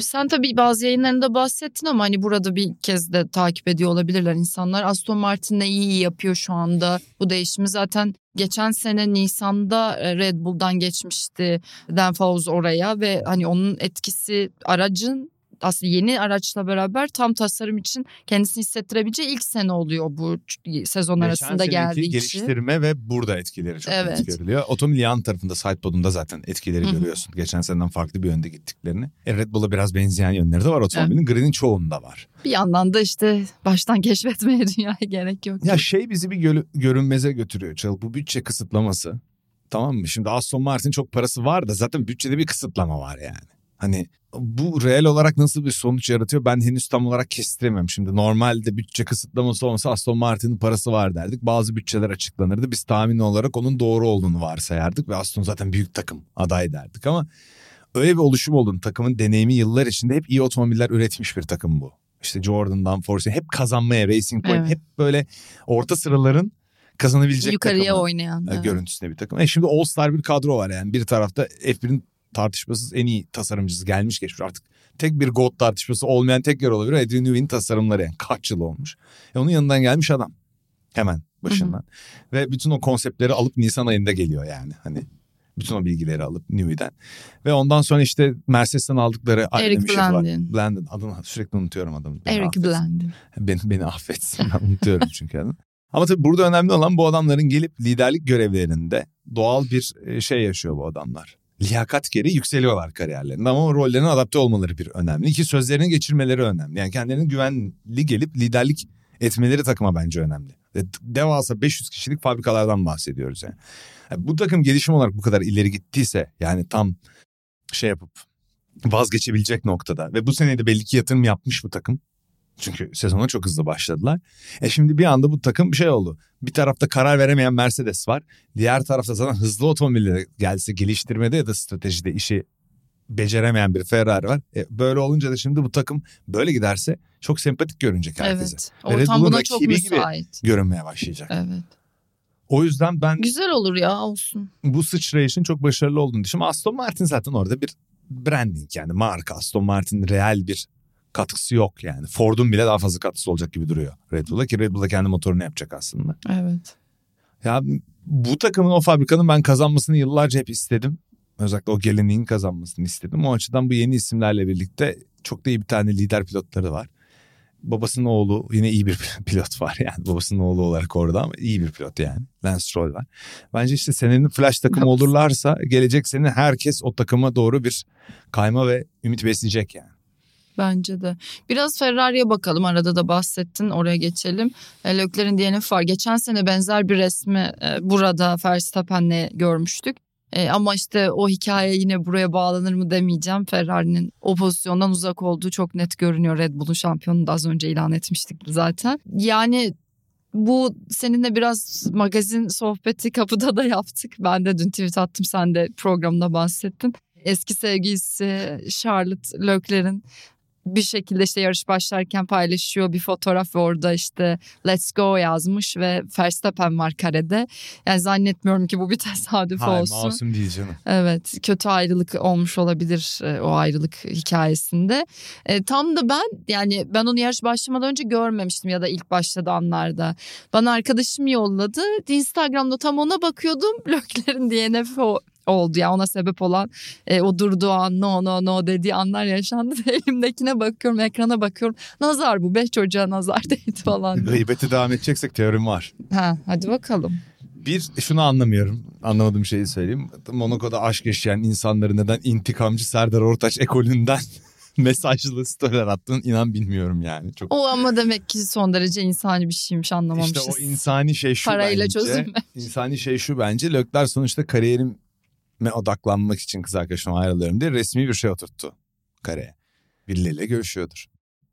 Sen tabii bazı yayınlarında bahsettin ama hani burada bir kez de takip ediyor olabilirler insanlar. Aston Martin ne iyi yapıyor şu anda. Bu değişimi zaten geçen sene Nisan'da Red Bull'dan geçmişti Dan Fauzi oraya ve hani onun etkisi, aracın aslında yeni araçla beraber tam tasarım için kendisini hissettirebileceği ilk sene oluyor bu sezon Geçen arasında geldiği için. Geliştirme ve burada etkileri çok evet. net görülüyor. Otomobil yan tarafında, sidepod'unda zaten etkileri Hı-hı. görüyorsun. Geçen seneden farklı bir yönde gittiklerini. E, Red Bull'a biraz benzeyen yönleri de var otomobilin. Evet. Green'in çoğunda var. Bir yandan da işte baştan keşfetmeye dünyaya gerek yok. Ya şey bizi bir gö- görünmeze götürüyor Çağıl. Bu bütçe kısıtlaması, tamam mı? Şimdi Aston Martin çok parası var da zaten bütçede bir kısıtlama var yani. Hani bu reel olarak nasıl bir sonuç yaratıyor ben henüz tam olarak kestiremem. Şimdi normalde bütçe kısıtlaması olmasa Aston Martin'in parası var derdik. Bazı bütçeler açıklanırdı. Biz tahmin olarak onun doğru olduğunu varsayardık ve Aston zaten büyük takım aday derdik. Ama öyle bir oluşum olduğunu, takımın deneyimi yıllar içinde hep iyi otomobiller üretmiş bir takım bu. İşte Jordan'dan Force hep kazanmaya, Racing Point evet. hep böyle orta sıraların kazanabilecek yukarıya oynayan evet. görüntüsünde bir takım. E şimdi All Star bir kadro var yani, bir tarafta F bir'in tartışmasız en iyi tasarımcısı gelmiş geçmiş, artık tek bir GOAT tartışması olmayan tek yer olabilir. Adrian Newey'in tasarımları yani kaç yıl olmuş. E onun yanından gelmiş adam hemen başından. Hı hı. Ve bütün o konseptleri alıp Nisan ayında geliyor yani hani. Bütün o bilgileri alıp Newey'den. Ve ondan sonra işte Mercedes'ten aldıkları... Eric Blandin. Blandin. Adını sürekli unutuyorum adamı. Beni Eric affetsin. Blandin. Beni, beni affetsin. Ben unutuyorum çünkü adını. Ama tabii burada önemli olan bu adamların gelip liderlik görevlerinde doğal bir şey yaşıyor bu adamlar. Liyakat gereği yükseliyorlar kariyerlerinde ama o rollerine adapte olmaları bir önemli. Ki sözlerini geçirmeleri önemli. Yani kendilerinin güvenli gelip liderlik etmeleri takıma bence önemli. Devasa beş yüz kişilik fabrikalardan bahsediyoruz yani. Yani bu takım gelişim olarak bu kadar ileri gittiyse yani tam şey yapıp vazgeçebilecek noktada ve bu sene de belli ki yatırım yapmış bu takım. Çünkü sezona çok hızlı başladılar. E şimdi bir anda bu takım bir şey oldu. Bir tarafta karar veremeyen Mercedes var. Diğer tarafta zaten hızlı otomobille gelse geliştirmede ya da stratejide işi beceremeyen bir Ferrari var. E böyle olunca da şimdi bu takım böyle giderse çok sempatik görünecek herkese. Evet. Ortam buna çok müsait. Görünmeye başlayacak. Evet. O yüzden ben... Güzel olur ya, olsun. Bu sıçrayışın çok başarılı olduğunu düşünüyorum. Aston Martin zaten orada bir branding yani marka. Aston Martin real bir katkısı yok yani. Ford'un bile daha fazla katkısı olacak gibi duruyor Red Bull'a, ki Red Bull'a kendi motorunu yapacak aslında. Evet. Ya bu takımın, o fabrikanın ben kazanmasını yıllarca hep istedim. Özellikle o geleneğin kazanmasını istedim. O açıdan bu yeni isimlerle birlikte çok da iyi bir tane lider pilotları var. Babasının oğlu yine iyi bir pilot var yani. Babasının oğlu olarak orada ama iyi bir pilot yani. Lance Stroll var. Bence işte senenin flash takımı olurlarsa gelecek sene herkes o takıma doğru bir kayma ve ümit besleyecek yani. Bence de. Biraz Ferrari'ye bakalım. Arada da bahsettin. Oraya geçelim. Leclerc'in D N F var. Geçen sene benzer bir resmi burada Verstappen'le görmüştük. Ama işte o hikaye yine buraya bağlanır mı demeyeceğim. Ferrari'nin o pozisyondan uzak olduğu çok net görünüyor. Red Bull'un şampiyonunu da az önce ilan etmiştik zaten. Yani... Bu seninle biraz magazin sohbeti kapıda da yaptık. Ben de dün tweet attım, sen de programda bahsettin. Eski sevgilisi Charlotte Leclerc'in bir şekilde işte yarış başlarken paylaşıyor bir fotoğraf ve orada işte let's go yazmış ve Verstappen var karede. Yani zannetmiyorum ki bu bir tesadüf Hayır, olsun. Hayır, masum değil canım. Evet, kötü ayrılık olmuş olabilir o ayrılık hikayesinde. E, tam da ben yani ben onu yarış başlamadan önce görmemiştim ya da ilk başladığı anlarda. Bana arkadaşım yolladı. Instagram'da tam ona bakıyordum. Leclerc'in D N F oldu ya, ona sebep olan e, o durduğu an no no no dediği anlar yaşandı. Elimdekine bakıyorum, ekrana bakıyorum. Nazar bu, beş çocuğa nazar değdi falan. Gıybeti devam edeceksek teorim var. Ha, hadi bakalım. Bir, şunu anlamıyorum. Anlamadığım şeyi söyleyeyim. Monaco'da aşk yaşayan insanları neden intikamcı Serdar Ortaç ekolünden mesajlı storyler attın? İnan bilmiyorum yani. Çok... O ama demek ki son derece insani bir şeymiş, anlamamışız. İşte o insani şey şu parayla bence. Parayla çözülme. İnsani şey şu bence. Leclerc sonuçta kariyerime odaklanmak için kız arkadaşıma ayrılıyorum diye resmi bir şey oturttu kareye. Birileriyle görüşüyordur.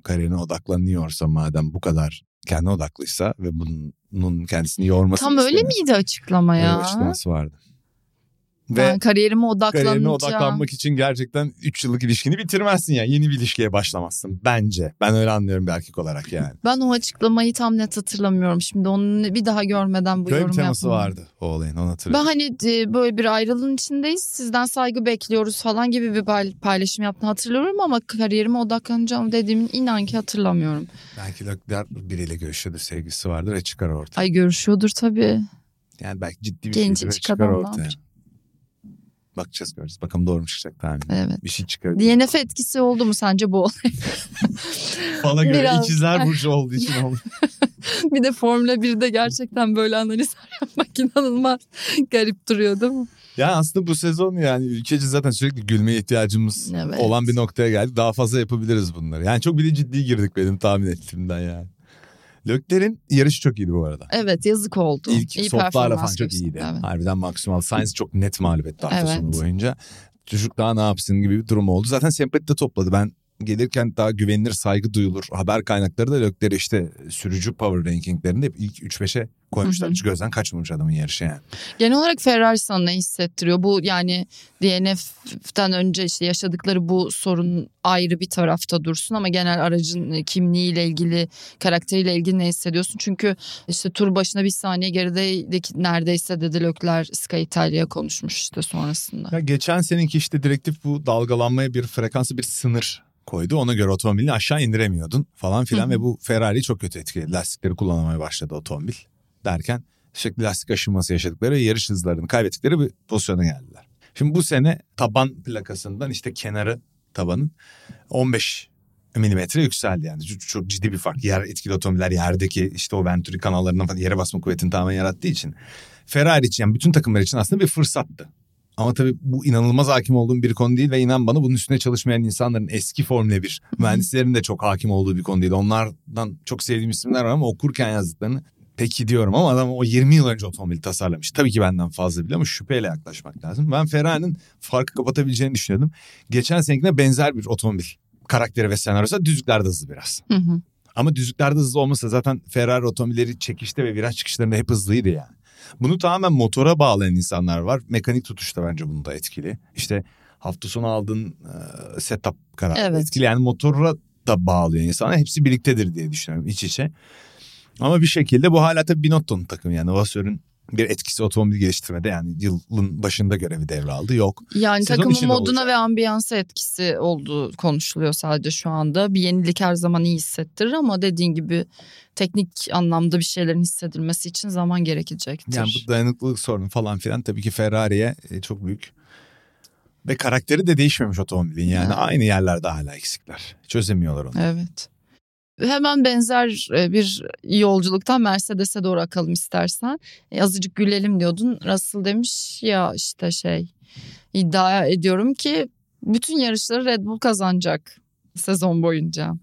Kariyerine odaklanıyorsa madem, bu kadar kendine odaklıysa ve bunun kendisini yorması... Tam öyle miydi açıklama ya? Öyle açıklaması vardı. Ve yani kariyerime odaklanacağım. Kariyerine odaklanmak için gerçekten üç yıllık ilişkini bitirmezsin yani. Yeni bir ilişkiye başlamazsın bence. Ben öyle anlıyorum bir erkek olarak yani. Ben o açıklamayı tam net hatırlamıyorum. Şimdi onu bir daha görmeden bu yorum yapmam. Köy teması vardı o olayın, onu hatırlıyorum. Ben hani böyle bir ayrılığın içindeyiz, sizden saygı bekliyoruz falan gibi bir paylaşım yaptığını hatırlıyorum ama kariyerime odaklanacağım dediğimin inan ki hatırlamıyorum. Belki biriyle görüşüyordur, sevgisi vardır ve çıkar ortaya. Ay görüşüyordur tabii. Yani belki ciddi bir şekilde çıkar ortaya. Bakacağız, göreceğiz. Bakalım doğru mu çıkacak tahmin. Evet. Bir şey çıkar. D N F etkisi oldu mu sence bu olay? Bana göre biraz. İkizler burcu olduğu için oldu. Bir de Formula birde gerçekten böyle analizler yapmak inanılmaz garip duruyor değil mi? Ya aslında bu sezon yani ülkece zaten sürekli gülmeye ihtiyacımız evet. olan bir noktaya geldik. Daha fazla yapabiliriz bunları. Yani çok bile ciddi girdik benim tahmin ettiğimden yani. Leclerc'in yarışı çok iyiydi bu arada. Evet, yazık oldu. İlk İyi soplarla falan çok iyiydi. Evet. Harbiden maksimal. Sainz çok net mağlup etti hafta evet. sonu boyunca. Çocuk daha ne yapsın gibi bir durum oldu. Zaten sempati de topladı. Ben gelirken daha güvenilir, saygı duyulur. Haber kaynakları da Leclerc'e işte sürücü power rankinglerinde hep ilk üç beşe koymuşlar. Hı hı. Hiç gözden kaçmamış adamın yarışı yani. Genel olarak Ferrari sana ne hissettiriyor? Bu yani D N F'den önce işte yaşadıkları bu sorun ayrı bir tarafta dursun ama genel aracın kimliğiyle ilgili, karakteriyle ilgili ne hissediyorsun? Çünkü işte tur başına bir saniye gerideki neredeyse dedi Leclerc Sky İtalya'ya konuşmuş işte sonrasında. Ya geçen seneki işte direktif bu dalgalanmaya bir frekansı, bir sınır koydu. Ona göre otomobilini aşağı indiremiyordun falan filan. Hı. Ve bu Ferrari'yi çok kötü etkiledi. Lastikleri kullanamaya başladı otomobil derken sürekli lastik aşınması yaşadıkları ve yarış hızlarını kaybettikleri bir pozisyona geldiler. Şimdi bu sene taban plakasından işte kenarı tabanın on beş milimetre yükseldi yani. Çok ciddi bir fark. Yer etkili otomobiller yerdeki işte o venturi kanallarından falan yere basma kuvvetini tamamen yarattığı için Ferrari için yani bütün takımlar için aslında bir fırsattı. Ama tabii bu inanılmaz hakim olduğum bir konu değil ve inan bana bunun üstüne çalışmayan insanların, eski Formula bir mühendislerin de çok hakim olduğu bir konu değil. Onlardan çok sevdiğim isimler var ama okurken yazdıklarını peki diyorum ama adam o yirmi yıl önce otomobili tasarlamış. Tabii ki benden fazla bile ama şüpheyle yaklaşmak lazım. Ben Ferrari'nin farkı kapatabileceğini düşünüyordum. Geçen senekine benzer bir otomobil karakteri ve senaryosu, düzlüklerde hızlı biraz. Hı hı. Ama düzlüklerde hızlı olmasa zaten Ferrari otomobilleri çekişte ve viraj çıkışlarında hep hızlıydı yani. Bunu tamamen motora bağlayan insanlar var. Mekanik tutuş da bence bunda etkili. İşte hafta sonu aldığın e, setup kararı evet. etkili. Yani motora da bağlayan insanlar hepsi birliktedir diye düşünüyorum, iç içe. Ama bir şekilde bu hala tabii Binotto'nun takımı yani. Vasseur'ün bir etkisi otomobil geliştirmede yani yılın başında görevi devraldı, yok. Yani sezon takımın moduna olacak ve ambiyansa etkisi olduğu konuşuluyor sadece şu anda. Bir yenilik her zaman iyi hissettirir ama dediğin gibi teknik anlamda bir şeylerin hissedilmesi için zaman gerekecektir. Yani bu dayanıklılık sorunu falan filan tabii ki Ferrari'ye çok büyük. Ve karakteri de değişmemiş otomobilin yani, yani. Aynı yerlerde hala eksikler. Çözemiyorlar onu. Evet. Hemen benzer bir yolculuktan Mercedes'e doğru akalım istersen. E, azıcık gülelim diyordun. Russell demiş ya işte şey, iddia ediyorum ki bütün yarışları Red Bull kazanacak sezon boyunca.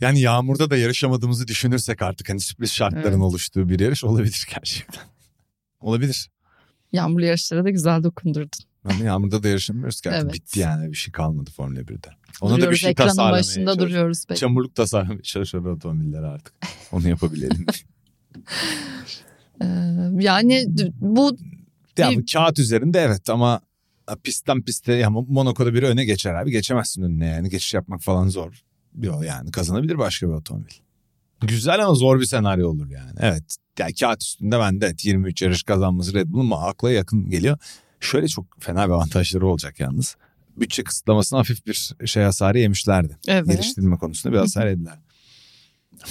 Yani yağmurda da yarışamadığımızı düşünürsek artık hani sürpriz şartların evet. oluştuğu bir yarış olabilir gerçekten. Olabilir. Yağmurlu yarışlara da güzel dokundurdun. Yani yağmurda da yarışamıyoruz ki artık evet. bitti yani, bir şey kalmadı Formula birde. Ona duruyoruz, da bir şey tasarlamaya çalışıyoruz. Duruyoruz belki. Çamurluk tasarlamaya çalışıyor otomobiller artık. Onu yapabilelim. ee, yani bu... Ya bu kağıt üzerinde evet ama pistten piste ya Monaco'da biri öne geçer abi, geçemezsin önüne yani, geçiş yapmak falan zor. Yok yani, kazanabilir başka bir otomobil. Güzel ama zor bir senaryo olur yani. Evet yani kağıt üstünde bende evet, yirmi üç yarış kazanması Red Bull'un akla yakın geliyor. Şöyle çok fena bir avantajları olacak yalnız. Bütçe kısıtlamasına hafif bir şey hasarı yemişlerdi. Evet. Geliştirme konusunda bir hasar yediler.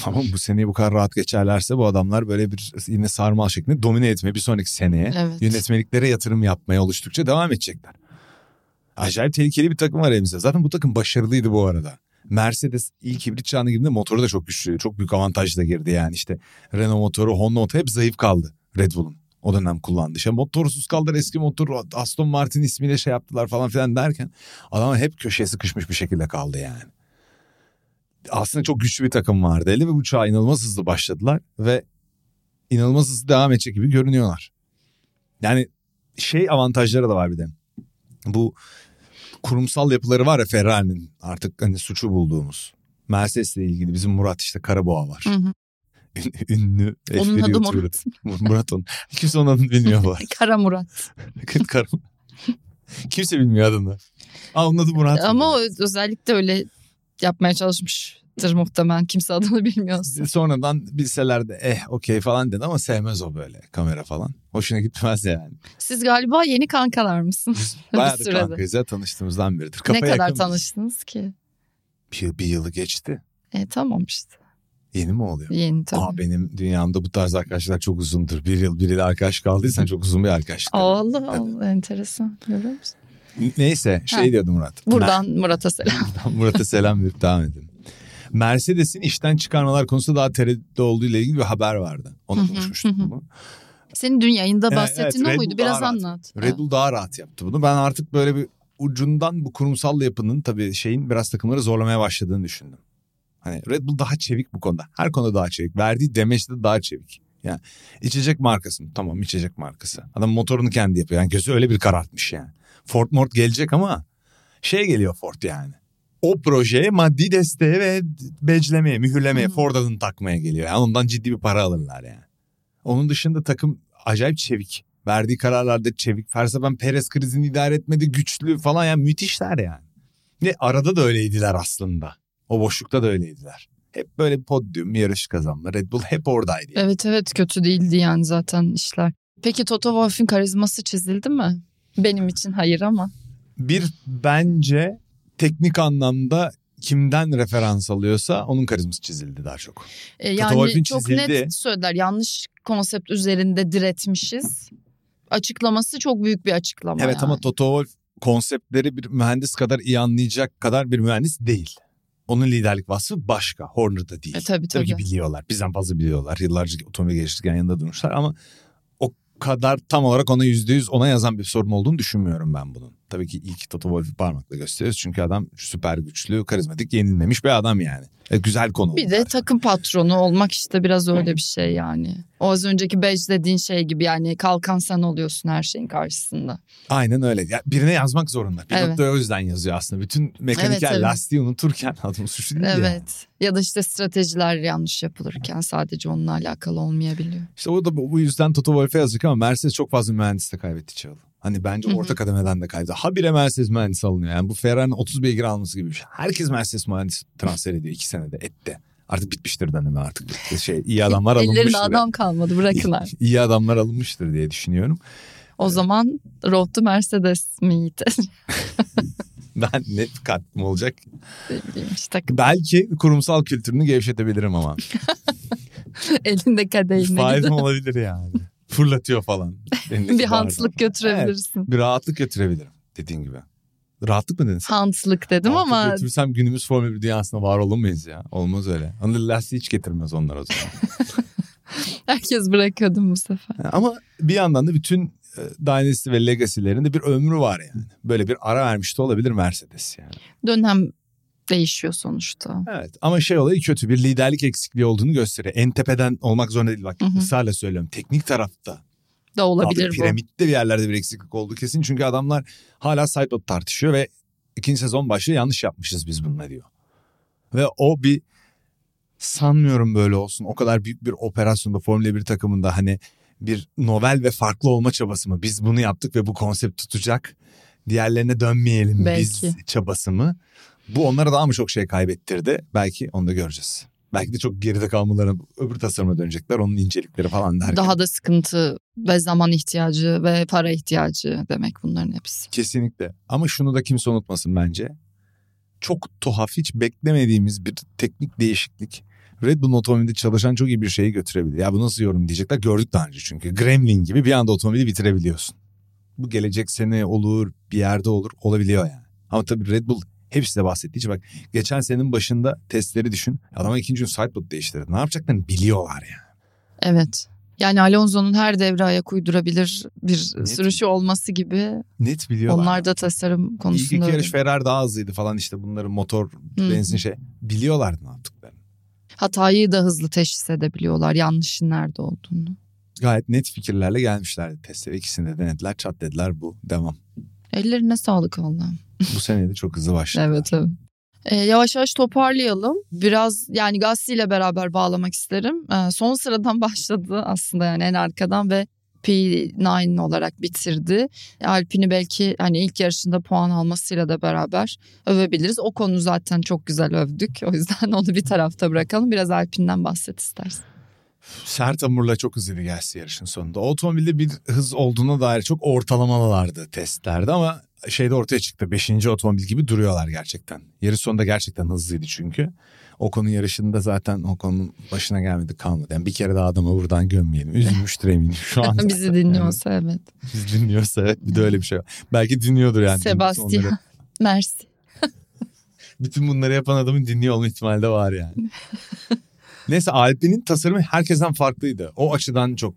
Ama bu seneyi bu kadar rahat geçerlerse bu adamlar böyle bir yine sarmal şeklinde domine etmeye, bir sonraki seneye evet. yönetmeliklere yatırım yapmaya oluştukça devam edecekler. Acayip tehlikeli bir takım var elimizde. Zaten bu takım başarılıydı bu arada. Mercedes ilk hibrit çağına girdiğinde motoru da çok güçlü, çok büyük avantajla girdi yani. İşte Renault motoru, Honda motoru hep zayıf kaldı Red Bull'un. O dönem kullandı. İşte motorsuz kaldılar, eski motor Aston Martin ismiyle şey yaptılar falan filan derken adamlar hep köşeye sıkışmış bir şekilde kaldı yani. Aslında çok güçlü bir takım vardı. elli ve buçuğa inanılmaz hızlı başladılar ve inanılmaz hızlı devam edecek gibi görünüyorlar. Yani şey avantajları da var bir de. Bu kurumsal yapıları var ya Ferrari'nin artık hani suçu bulduğumuz. Mercedes'le ilgili bizim Murat işte Karaboğa var. Hı hı. Ünlü onun adı Murat. Murat onun. Kimse onun adını bilmiyor var. Kara Murat. Kara Kimse bilmiyor adını. Aa, onun adı Murat. Ama o, özellikle öyle yapmaya çalışmıştır muhtemelen. Kimse adını bilmiyorsa. Sonradan bilseler de eh okey falan dedi ama sevmez o böyle kamera falan. Hoşuna gitmez yani. Siz galiba yeni kankalar mısınız? Bayağı da kankayız ya, tanıştığımızdan beridir. Kafa ne kadar yakınmış. Tanıştınız ki? Bir, bir yılı geçti. E tamam işte. Yeni mi oluyor? Yeni tabii. Aa, benim dünyamda bu tarz arkadaşlar çok uzundur. Bir yıl biriyle arkadaş kaldıysan çok uzun bir arkadaşlık. Allah Allah, enteresan. Görüyor musun? Neyse şey ha. diyordu Murat. Buradan Mer- Murat'a selam. Murat'a selam verip devam edin. Mercedes'in işten çıkarmalar konusunda daha tereddütlü olduğu ile ilgili bir haber vardı. Onu konuşmuştuk mu? Senin dün yayında bahsettiğin evet, o muydu? Biraz anlat. Red Bull daha rahat yaptı bunu. Ben artık böyle bir ucundan bu kurumsal yapının tabii şeyin biraz takımları zorlamaya başladığını düşündüm. Hani Red Bull daha çevik bu konuda. Her konuda daha çevik. Verdiği demeçte de daha çevik. Yani içecek markası mı? Tamam, içecek markası. Adam motorunu kendi yapıyor. Yani gözü öyle bir karartmış yani. Ford Mord gelecek ama şey geliyor Ford yani. O projeye maddi desteğe ve beclemeye, mühürlemeye, hmm. Ford adını takmaya geliyor. Yani ondan ciddi bir para alırlar yani. Onun dışında takım acayip çevik. Verdiği kararlarda çevik. Verstappen Perez krizini idare etmedi. Güçlü falan yani, müthişler yani. Ve arada da öyleydiler aslında. O boşlukta da öyleydiler. Hep böyle podyum, yarış kazanma. Red Bull hep oradaydı. Yani. Evet evet, kötü değildi yani zaten işler. Peki Toto Wolff'ün karizması çizildi mi? Benim için hayır ama. Bir bence teknik anlamda kimden referans alıyorsa onun karizması çizildi daha çok. E, yani çok çizildi. Net söylediler. Yanlış konsept üzerinde diretmişiz. Açıklaması çok büyük bir açıklama. Evet yani. Ama Toto Wolff konseptleri bir mühendis kadar iyi anlayacak kadar bir mühendis değil. Onun liderlik vasfı başka. Horner'da değil. E, tabii, tabii. tabii ki biliyorlar. Bizden fazla biliyorlar. Yıllarca otomobil geliştirirken yanında durmuşlar ama o kadar tam olarak ona yüzde yüz ona yazan bir sorun olduğunu düşünmüyorum ben bunun. Tabii ki ilk Toto Wolff'i parmakla gösteriyoruz. Çünkü adam süper güçlü, karizmatik, yenilmemiş bir adam yani. E, güzel konu. Bir de artık. Takım patronu olmak işte biraz öyle bir şey yani. O az önceki badge dediğin şey gibi yani, kalkan sen oluyorsun her şeyin karşısında. Aynen öyle. Ya, birine yazmak zorunda. Bir evet. noktaya o yüzden yazıyor aslında. Bütün mekaniker evet, lastiği evet. unuturken adamın suçu değil evet. ya. Ya da işte stratejiler yanlış yapılırken sadece onunla alakalı olmayabiliyor. İşte o da bu yüzden Toto Wolff'e yazdık ama Mercedes çok fazla mühendis de kaybetti Çağıl. Hani bence orta hı hı. kademeden de kaydı. Habire Mercedes mühendisi alınıyor. Yani bu Ferrari'nin otuz beygir alması gibi bir şey. Herkes Mercedes mühendisi transfer ediyor iki senede etti. Artık bitmiştir deneme artık. Şey, iyi adamlar alınmıştır. Ellerinde adam kalmadı, bırakınlar. İyi, iyi adamlar alınmıştır diye düşünüyorum. O ee, zaman Road to Mercedes miydi? Ben net katkım olacak. İşte. Belki kurumsal kültürünü gevşetebilirim ama. Elinde kadehine. Faizim olabilir yani. Fırlatıyor falan. Bir hantlık götürebilirsin. Evet, bir rahatlık götürebilirim dediğin gibi. Rahatlık mı dedin sen? Hantlık dedim rahatlık ama. Götürsem günümüz Formül bir dünyasında var olamayız ya. Olmaz öyle. Anadolu lastiği hiç getirmez onlar o zaman. Herkes bırakıyordum bu sefer. Ama bir yandan da bütün Dynasty ve Legacy'lerinde bir ömrü var yani. Böyle bir ara vermiş de olabilir Mercedes yani. Dönem değişiyor sonuçta. Evet ama şey olayı kötü, bir liderlik eksikliği olduğunu gösteriyor. En tepeden olmak zorunda değil bak, ısrarla söylüyorum. Teknik tarafta da olabilir bu. Piramitte bir yerlerde bir eksiklik oldu kesin. Çünkü adamlar hala sidepod tartışıyor ve ikinci sezon başlığı yanlış yapmışız biz bununla diyor. Ve o bir sanmıyorum böyle olsun. O kadar büyük bir operasyonda Formula bir takımında hani bir novel ve farklı olma çabası mı? Biz bunu yaptık ve bu konsept tutacak. Diğerlerine dönmeyelim belki. Biz çabası mı? Bu onlara daha mı çok şey kaybettirdi? Belki onu da göreceğiz. Belki de çok geride kalmalarına, öbür tasarıma dönecekler. Onun incelikleri falan derken. Daha da sıkıntı ve zaman ihtiyacı ve para ihtiyacı demek bunların hepsi. Kesinlikle. Ama şunu da kimse unutmasın bence. Çok tuhaf, hiç beklemediğimiz bir teknik değişiklik Red Bull'un otomobilinde çalışan çok iyi bir şeyi götürebilir. Ya bu nasıl yorum diyecekler, gördük daha önce çünkü. Gremlin gibi bir anda otomobili bitirebiliyorsun. Bu gelecek sene olur, bir yerde olur, olabiliyor yani. Ama tabii Red Bull hepsi de bahsettiği için bak geçen senenin başında testleri düşün. Adama ikinci gün sidepod değiştirdi. Ne yapacaklarını biliyorlar yani. Evet. Yani Alonso'nun her devre ayak uydurabilir bir net sürüşü olması gibi. Net biliyorlar. Onlar da tasarım konusunda. İlk iki yarış Ferrari daha hızlıydı falan işte bunların motor, hmm. benzin şey. Biliyorlardı ne yaptıklarını. Hatayı da hızlı teşhis edebiliyorlar, yanlışın nerede olduğunu. Gayet net fikirlerle gelmişlerdi testlere. İkisini de denediler, çat dediler, bu devam. Ellerine sağlık Allah'ım. Bu sene de çok hızlı başladı. Evet evet. E, yavaş yavaş toparlayalım. Biraz yani Gasly ile beraber bağlamak isterim. E, son sıradan başladı aslında yani en arkadan ve P dokuz olarak bitirdi. Alpine'i belki hani ilk yarışında puan almasıyla da beraber övebiliriz. O konu zaten çok güzel övdük. O yüzden onu bir tarafta bırakalım. Biraz Alpine'den bahset istersen. Sert hamurla çok hızlıydı Gasly yarışın sonunda. O otomobilde bir hız olduğuna dair çok ortalamalardı testlerde ama şeyde ortaya çıktı. Beşinci otomobil gibi duruyorlar gerçekten. Yarış sonunda gerçekten hızlıydı çünkü. Ocon'un yarışında zaten Ocon'un başına gelmedi kalmadı. Yani bir kere daha adamı buradan gömmeyelim. Üzülmüştür eminim şu an. Bizi dinliyorsa yani. Evet. Bizi dinliyorsa evet. Bir de öyle bir şey var. Belki dinliyordur yani. Sebastian. Onları... Mersi. Bütün bunları yapan adamın dinliyor olma ihtimali de var yani. Neyse Alpine'in tasarımı herkesten farklıydı. O açıdan çok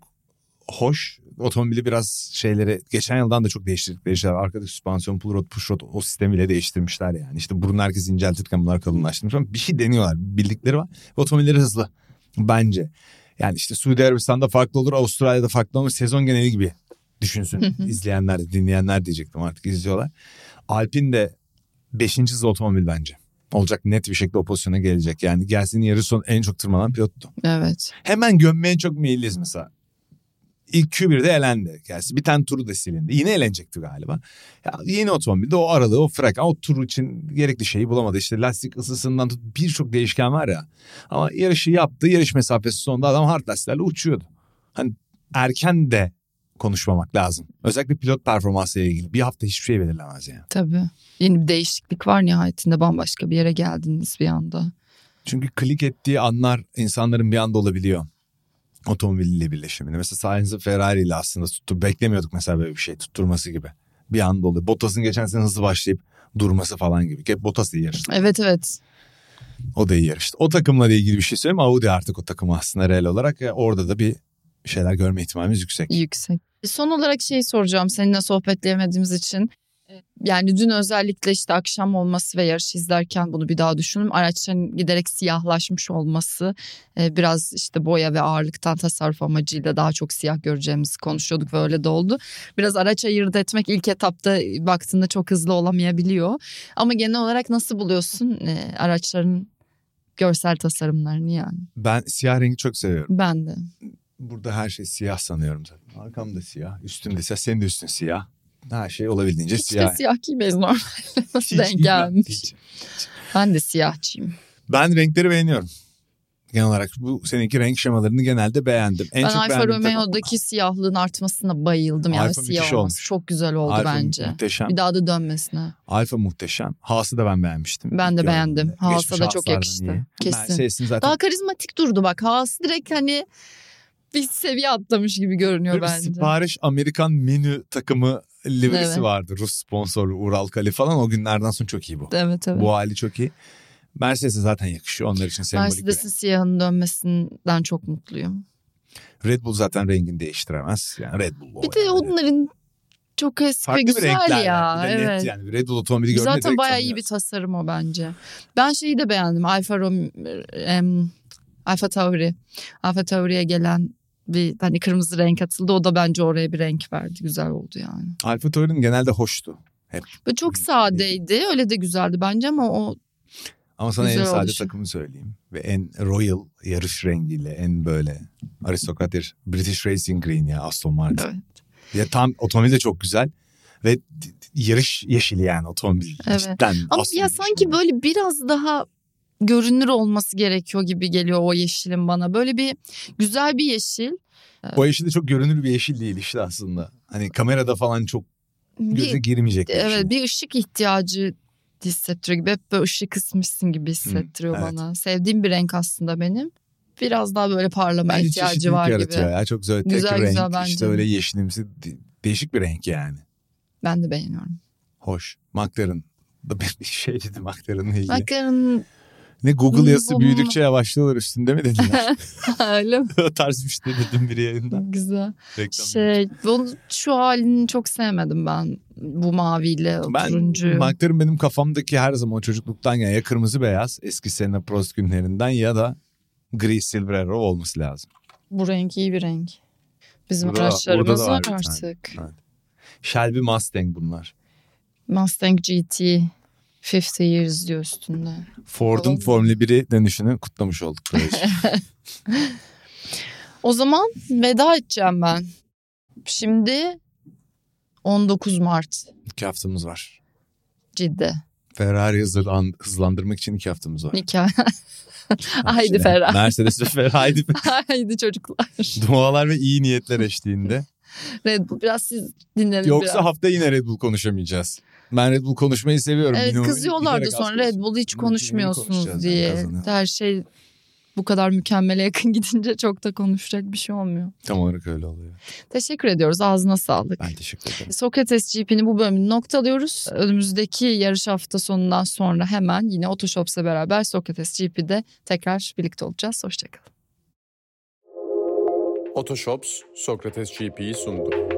hoş. Otomobili biraz şeyleri geçen yıldan da çok değiştirdikleri şeyler. Arkadaki süspansiyon, pull rod, push rod o sistemiyle değiştirmişler yani. İşte burun herkesi inceltirken bunlar kalınlaştırmış ama bir şey deniyorlar. Bildikleri var. Otomobilleri hızlı bence. Yani işte Suudi Arabistan'da farklı olur, Avustralya'da farklı olur. Sezon geneli gibi düşünsün izleyenler de dinleyenler diyecektim artık izliyorlar. Alpine de beşinci hızlı otomobil bence. Olacak net bir şekilde o pozisyona gelecek. Yani gelsin yarış sonu en çok tırmanan pilottu. Evet. Hemen gömmeye çok meyilliyiz mesela. İlk Q bir'de elendi. Gelsin bir tane turu da silindi. Yine elenecekti galiba. Ya yeni otomobilde o aralığı o frekans o tur için gerekli şeyi bulamadı. İşte lastik ısısından tut birçok değişken var ya. Ama yarışı yaptı. Yarış mesafesi sonunda adam hard lastiklerle uçuyordu. Hani erken de konuşmamak lazım. Özellikle pilot performansıyla ilgili. Bir hafta hiçbir şey belirlemez yani. Tabii. Yeni bir değişiklik var nihayetinde. Bambaşka bir yere geldiniz bir anda. Çünkü klik ettiği anlar insanların bir anda olabiliyor. Otomobiliyle birleşiminde. Mesela Sainz'ın Ferrari ile aslında tuttu. Beklemiyorduk mesela böyle bir şey tutturması gibi. Bir anda oluyor. Bottas'ın geçen sene hızlı başlayıp durması falan gibi. Hep Bottas iyi yarıştı. Evet evet. O da iyi yarıştı. O takımla ilgili bir şey söyleyeyim. Audi artık o takımı aslında reel olarak. Orada da bir şeyler görme ihtimalimiz yüksek. Yüksek. Son olarak şeyi soracağım seninle sohbetleyemediğimiz için. Yani dün özellikle işte akşam olması ve yarışı izlerken bunu bir daha düşündüm. Araçların giderek siyahlaşmış olması biraz işte boya ve ağırlıktan tasarruf amacıyla daha çok siyah göreceğimizi konuşuyorduk ve öyle de oldu. Biraz araç ayırt etmek ilk etapta baktığında çok hızlı olamayabiliyor. Ama genel olarak nasıl buluyorsun araçların görsel tasarımlarını yani? Ben siyah rengi çok seviyorum. Ben de. Burada her şey siyah sanıyorum zaten. Arkamda siyah, üstümde siyah, senin de üstün siyah. Her şey olabildiğince hiç siyah. Hiç de siyah giymeyiz normalde. Nasıl hiç denk gelmiş. Hiç. Ben de siyahçıyım. Ben renkleri beğeniyorum. Genel olarak bu seninki renk şemalarını genelde beğendim. En ben çok Alfa Romeo'daki tabii. Siyahlığın artmasına bayıldım. Yani Alfa siyah olması olmuş. Çok güzel oldu Alfa bence. Muhteşem. Bir daha da dönmesine. Alfa muhteşem. Haas'ı da ben beğenmiştim. Ben de İlk beğendim. Haas'a da çok yakıştı. Kesin. Zaten... Daha karizmatik durdu bak. Haas direkt hani... Bir seviye atlamış gibi görünüyor bir bence. Sipariş Amerikan menü takımı livresi evet. Vardı. Rus sponsorlu Ural Kali falan. O günlerden sonra çok iyi bu. Evet evet. Bu hali çok iyi. Mercedes'e zaten yakışıyor. Onlar için sembolik. Mercedes'in siyahın dönmesinden çok mutluyum. Red Bull zaten rengini değiştiremez. Yani Red Bull. Bir de yani. Onların çok eski ve güzel renkler ya. Yani. Evet. Yani Red Bull otomobili görmeye zaten direkt bayağı iyi bir tasarım o bence. Ben şeyi de beğendim. Alfa Romeo... Em... AlphaTauri. AlphaTauri'ye gelen bir hani kırmızı renk atıldı. O da bence oraya bir renk verdi. Güzel oldu yani. AlphaTauri'nin genelde hoştu. Hep. Ve çok sadeydi. Öyle de güzeldi bence ama o ama sana en sade oluşu. Takımı söyleyeyim. Ve en royal yarış rengiyle en böyle aristokratik British Racing Green ya Aston Martin. Evet. Ya tam otomobil de çok güzel. Ve yarış yeşili yani otomobil. Evet. Cidden. Ama Aston ya sanki yani. Böyle biraz daha görünür olması gerekiyor gibi geliyor o yeşilin bana. Böyle bir güzel bir yeşil. O yeşil de çok görünür bir yeşil değil işte aslında. Hani kamerada falan çok göze bir, girmeyecek. Bir evet yeşil. Bir ışık ihtiyacı hissettiriyor gibi. Hep böyle ışığı kısmışsın gibi hissettiriyor, hı, bana. Evet. Sevdiğim bir renk aslında benim. Biraz daha böyle parlama bence ihtiyacı var gibi. Ya. Çok güzel, güzel tek güzel renk. Bence. İşte öyle yeşilimsi değişik bir renk yani. Ben de beğeniyorum. Hoş. McLaren. Bir şey dedim McLaren'la ilgili. McLaren... Ne Google yazısı büyüdükçe yavaşlıyorlar üstünde mi dediler? Öyle mi? O tarz bir şey dedim bir yayında. Güzel. Reklam şey, bunu, şu halini çok sevmedim ben. Bu maviyle o ben, turuncu. McLaren benim kafamdaki her zaman çocukluktan yani ya kırmızı beyaz eski Senna Prost günlerinden ya da gri Silverero olması lazım. Bu renk iyi bir renk. Bizim araçlarımız var, var artık. Evet. Shelby Mustang bunlar. Mustang G T elli years diyor üstünde. Ford'un Formula biri dönüşünü kutlamış olduk. O zaman veda edeceğim ben. Şimdi on dokuz Mart. İki haftamız var. Ciddi. Ferrari hızlandırmak için iki haftamız var. Nikah. Haydi Ferrari. Mercedes ve Ferrari. Haydi çocuklar. Dualar ve iyi niyetler eşliğinde. Red Bull biraz siz dinlenin. Yoksa biraz. Hafta yine Red Bull konuşamayacağız. Ben Red Bull konuşmayı seviyorum. Evet, kızıyorlardı sonra Red Bull'u hiç konuşmuyorsunuz diye. Yani her şey bu kadar mükemmele yakın gidince çok da konuşacak bir şey olmuyor. Tam olarak öyle oluyor. Teşekkür ediyoruz. Ağzına sağlık. Ben teşekkür ederim. Socrates G P'nin bu bölümünü noktalıyoruz. Önümüzdeki yarış hafta sonundan sonra hemen yine Otoshops'la beraber Socrates G P'de tekrar birlikte olacağız. Hoşçakalın. Otoshops, Socrates G P'yi sundu.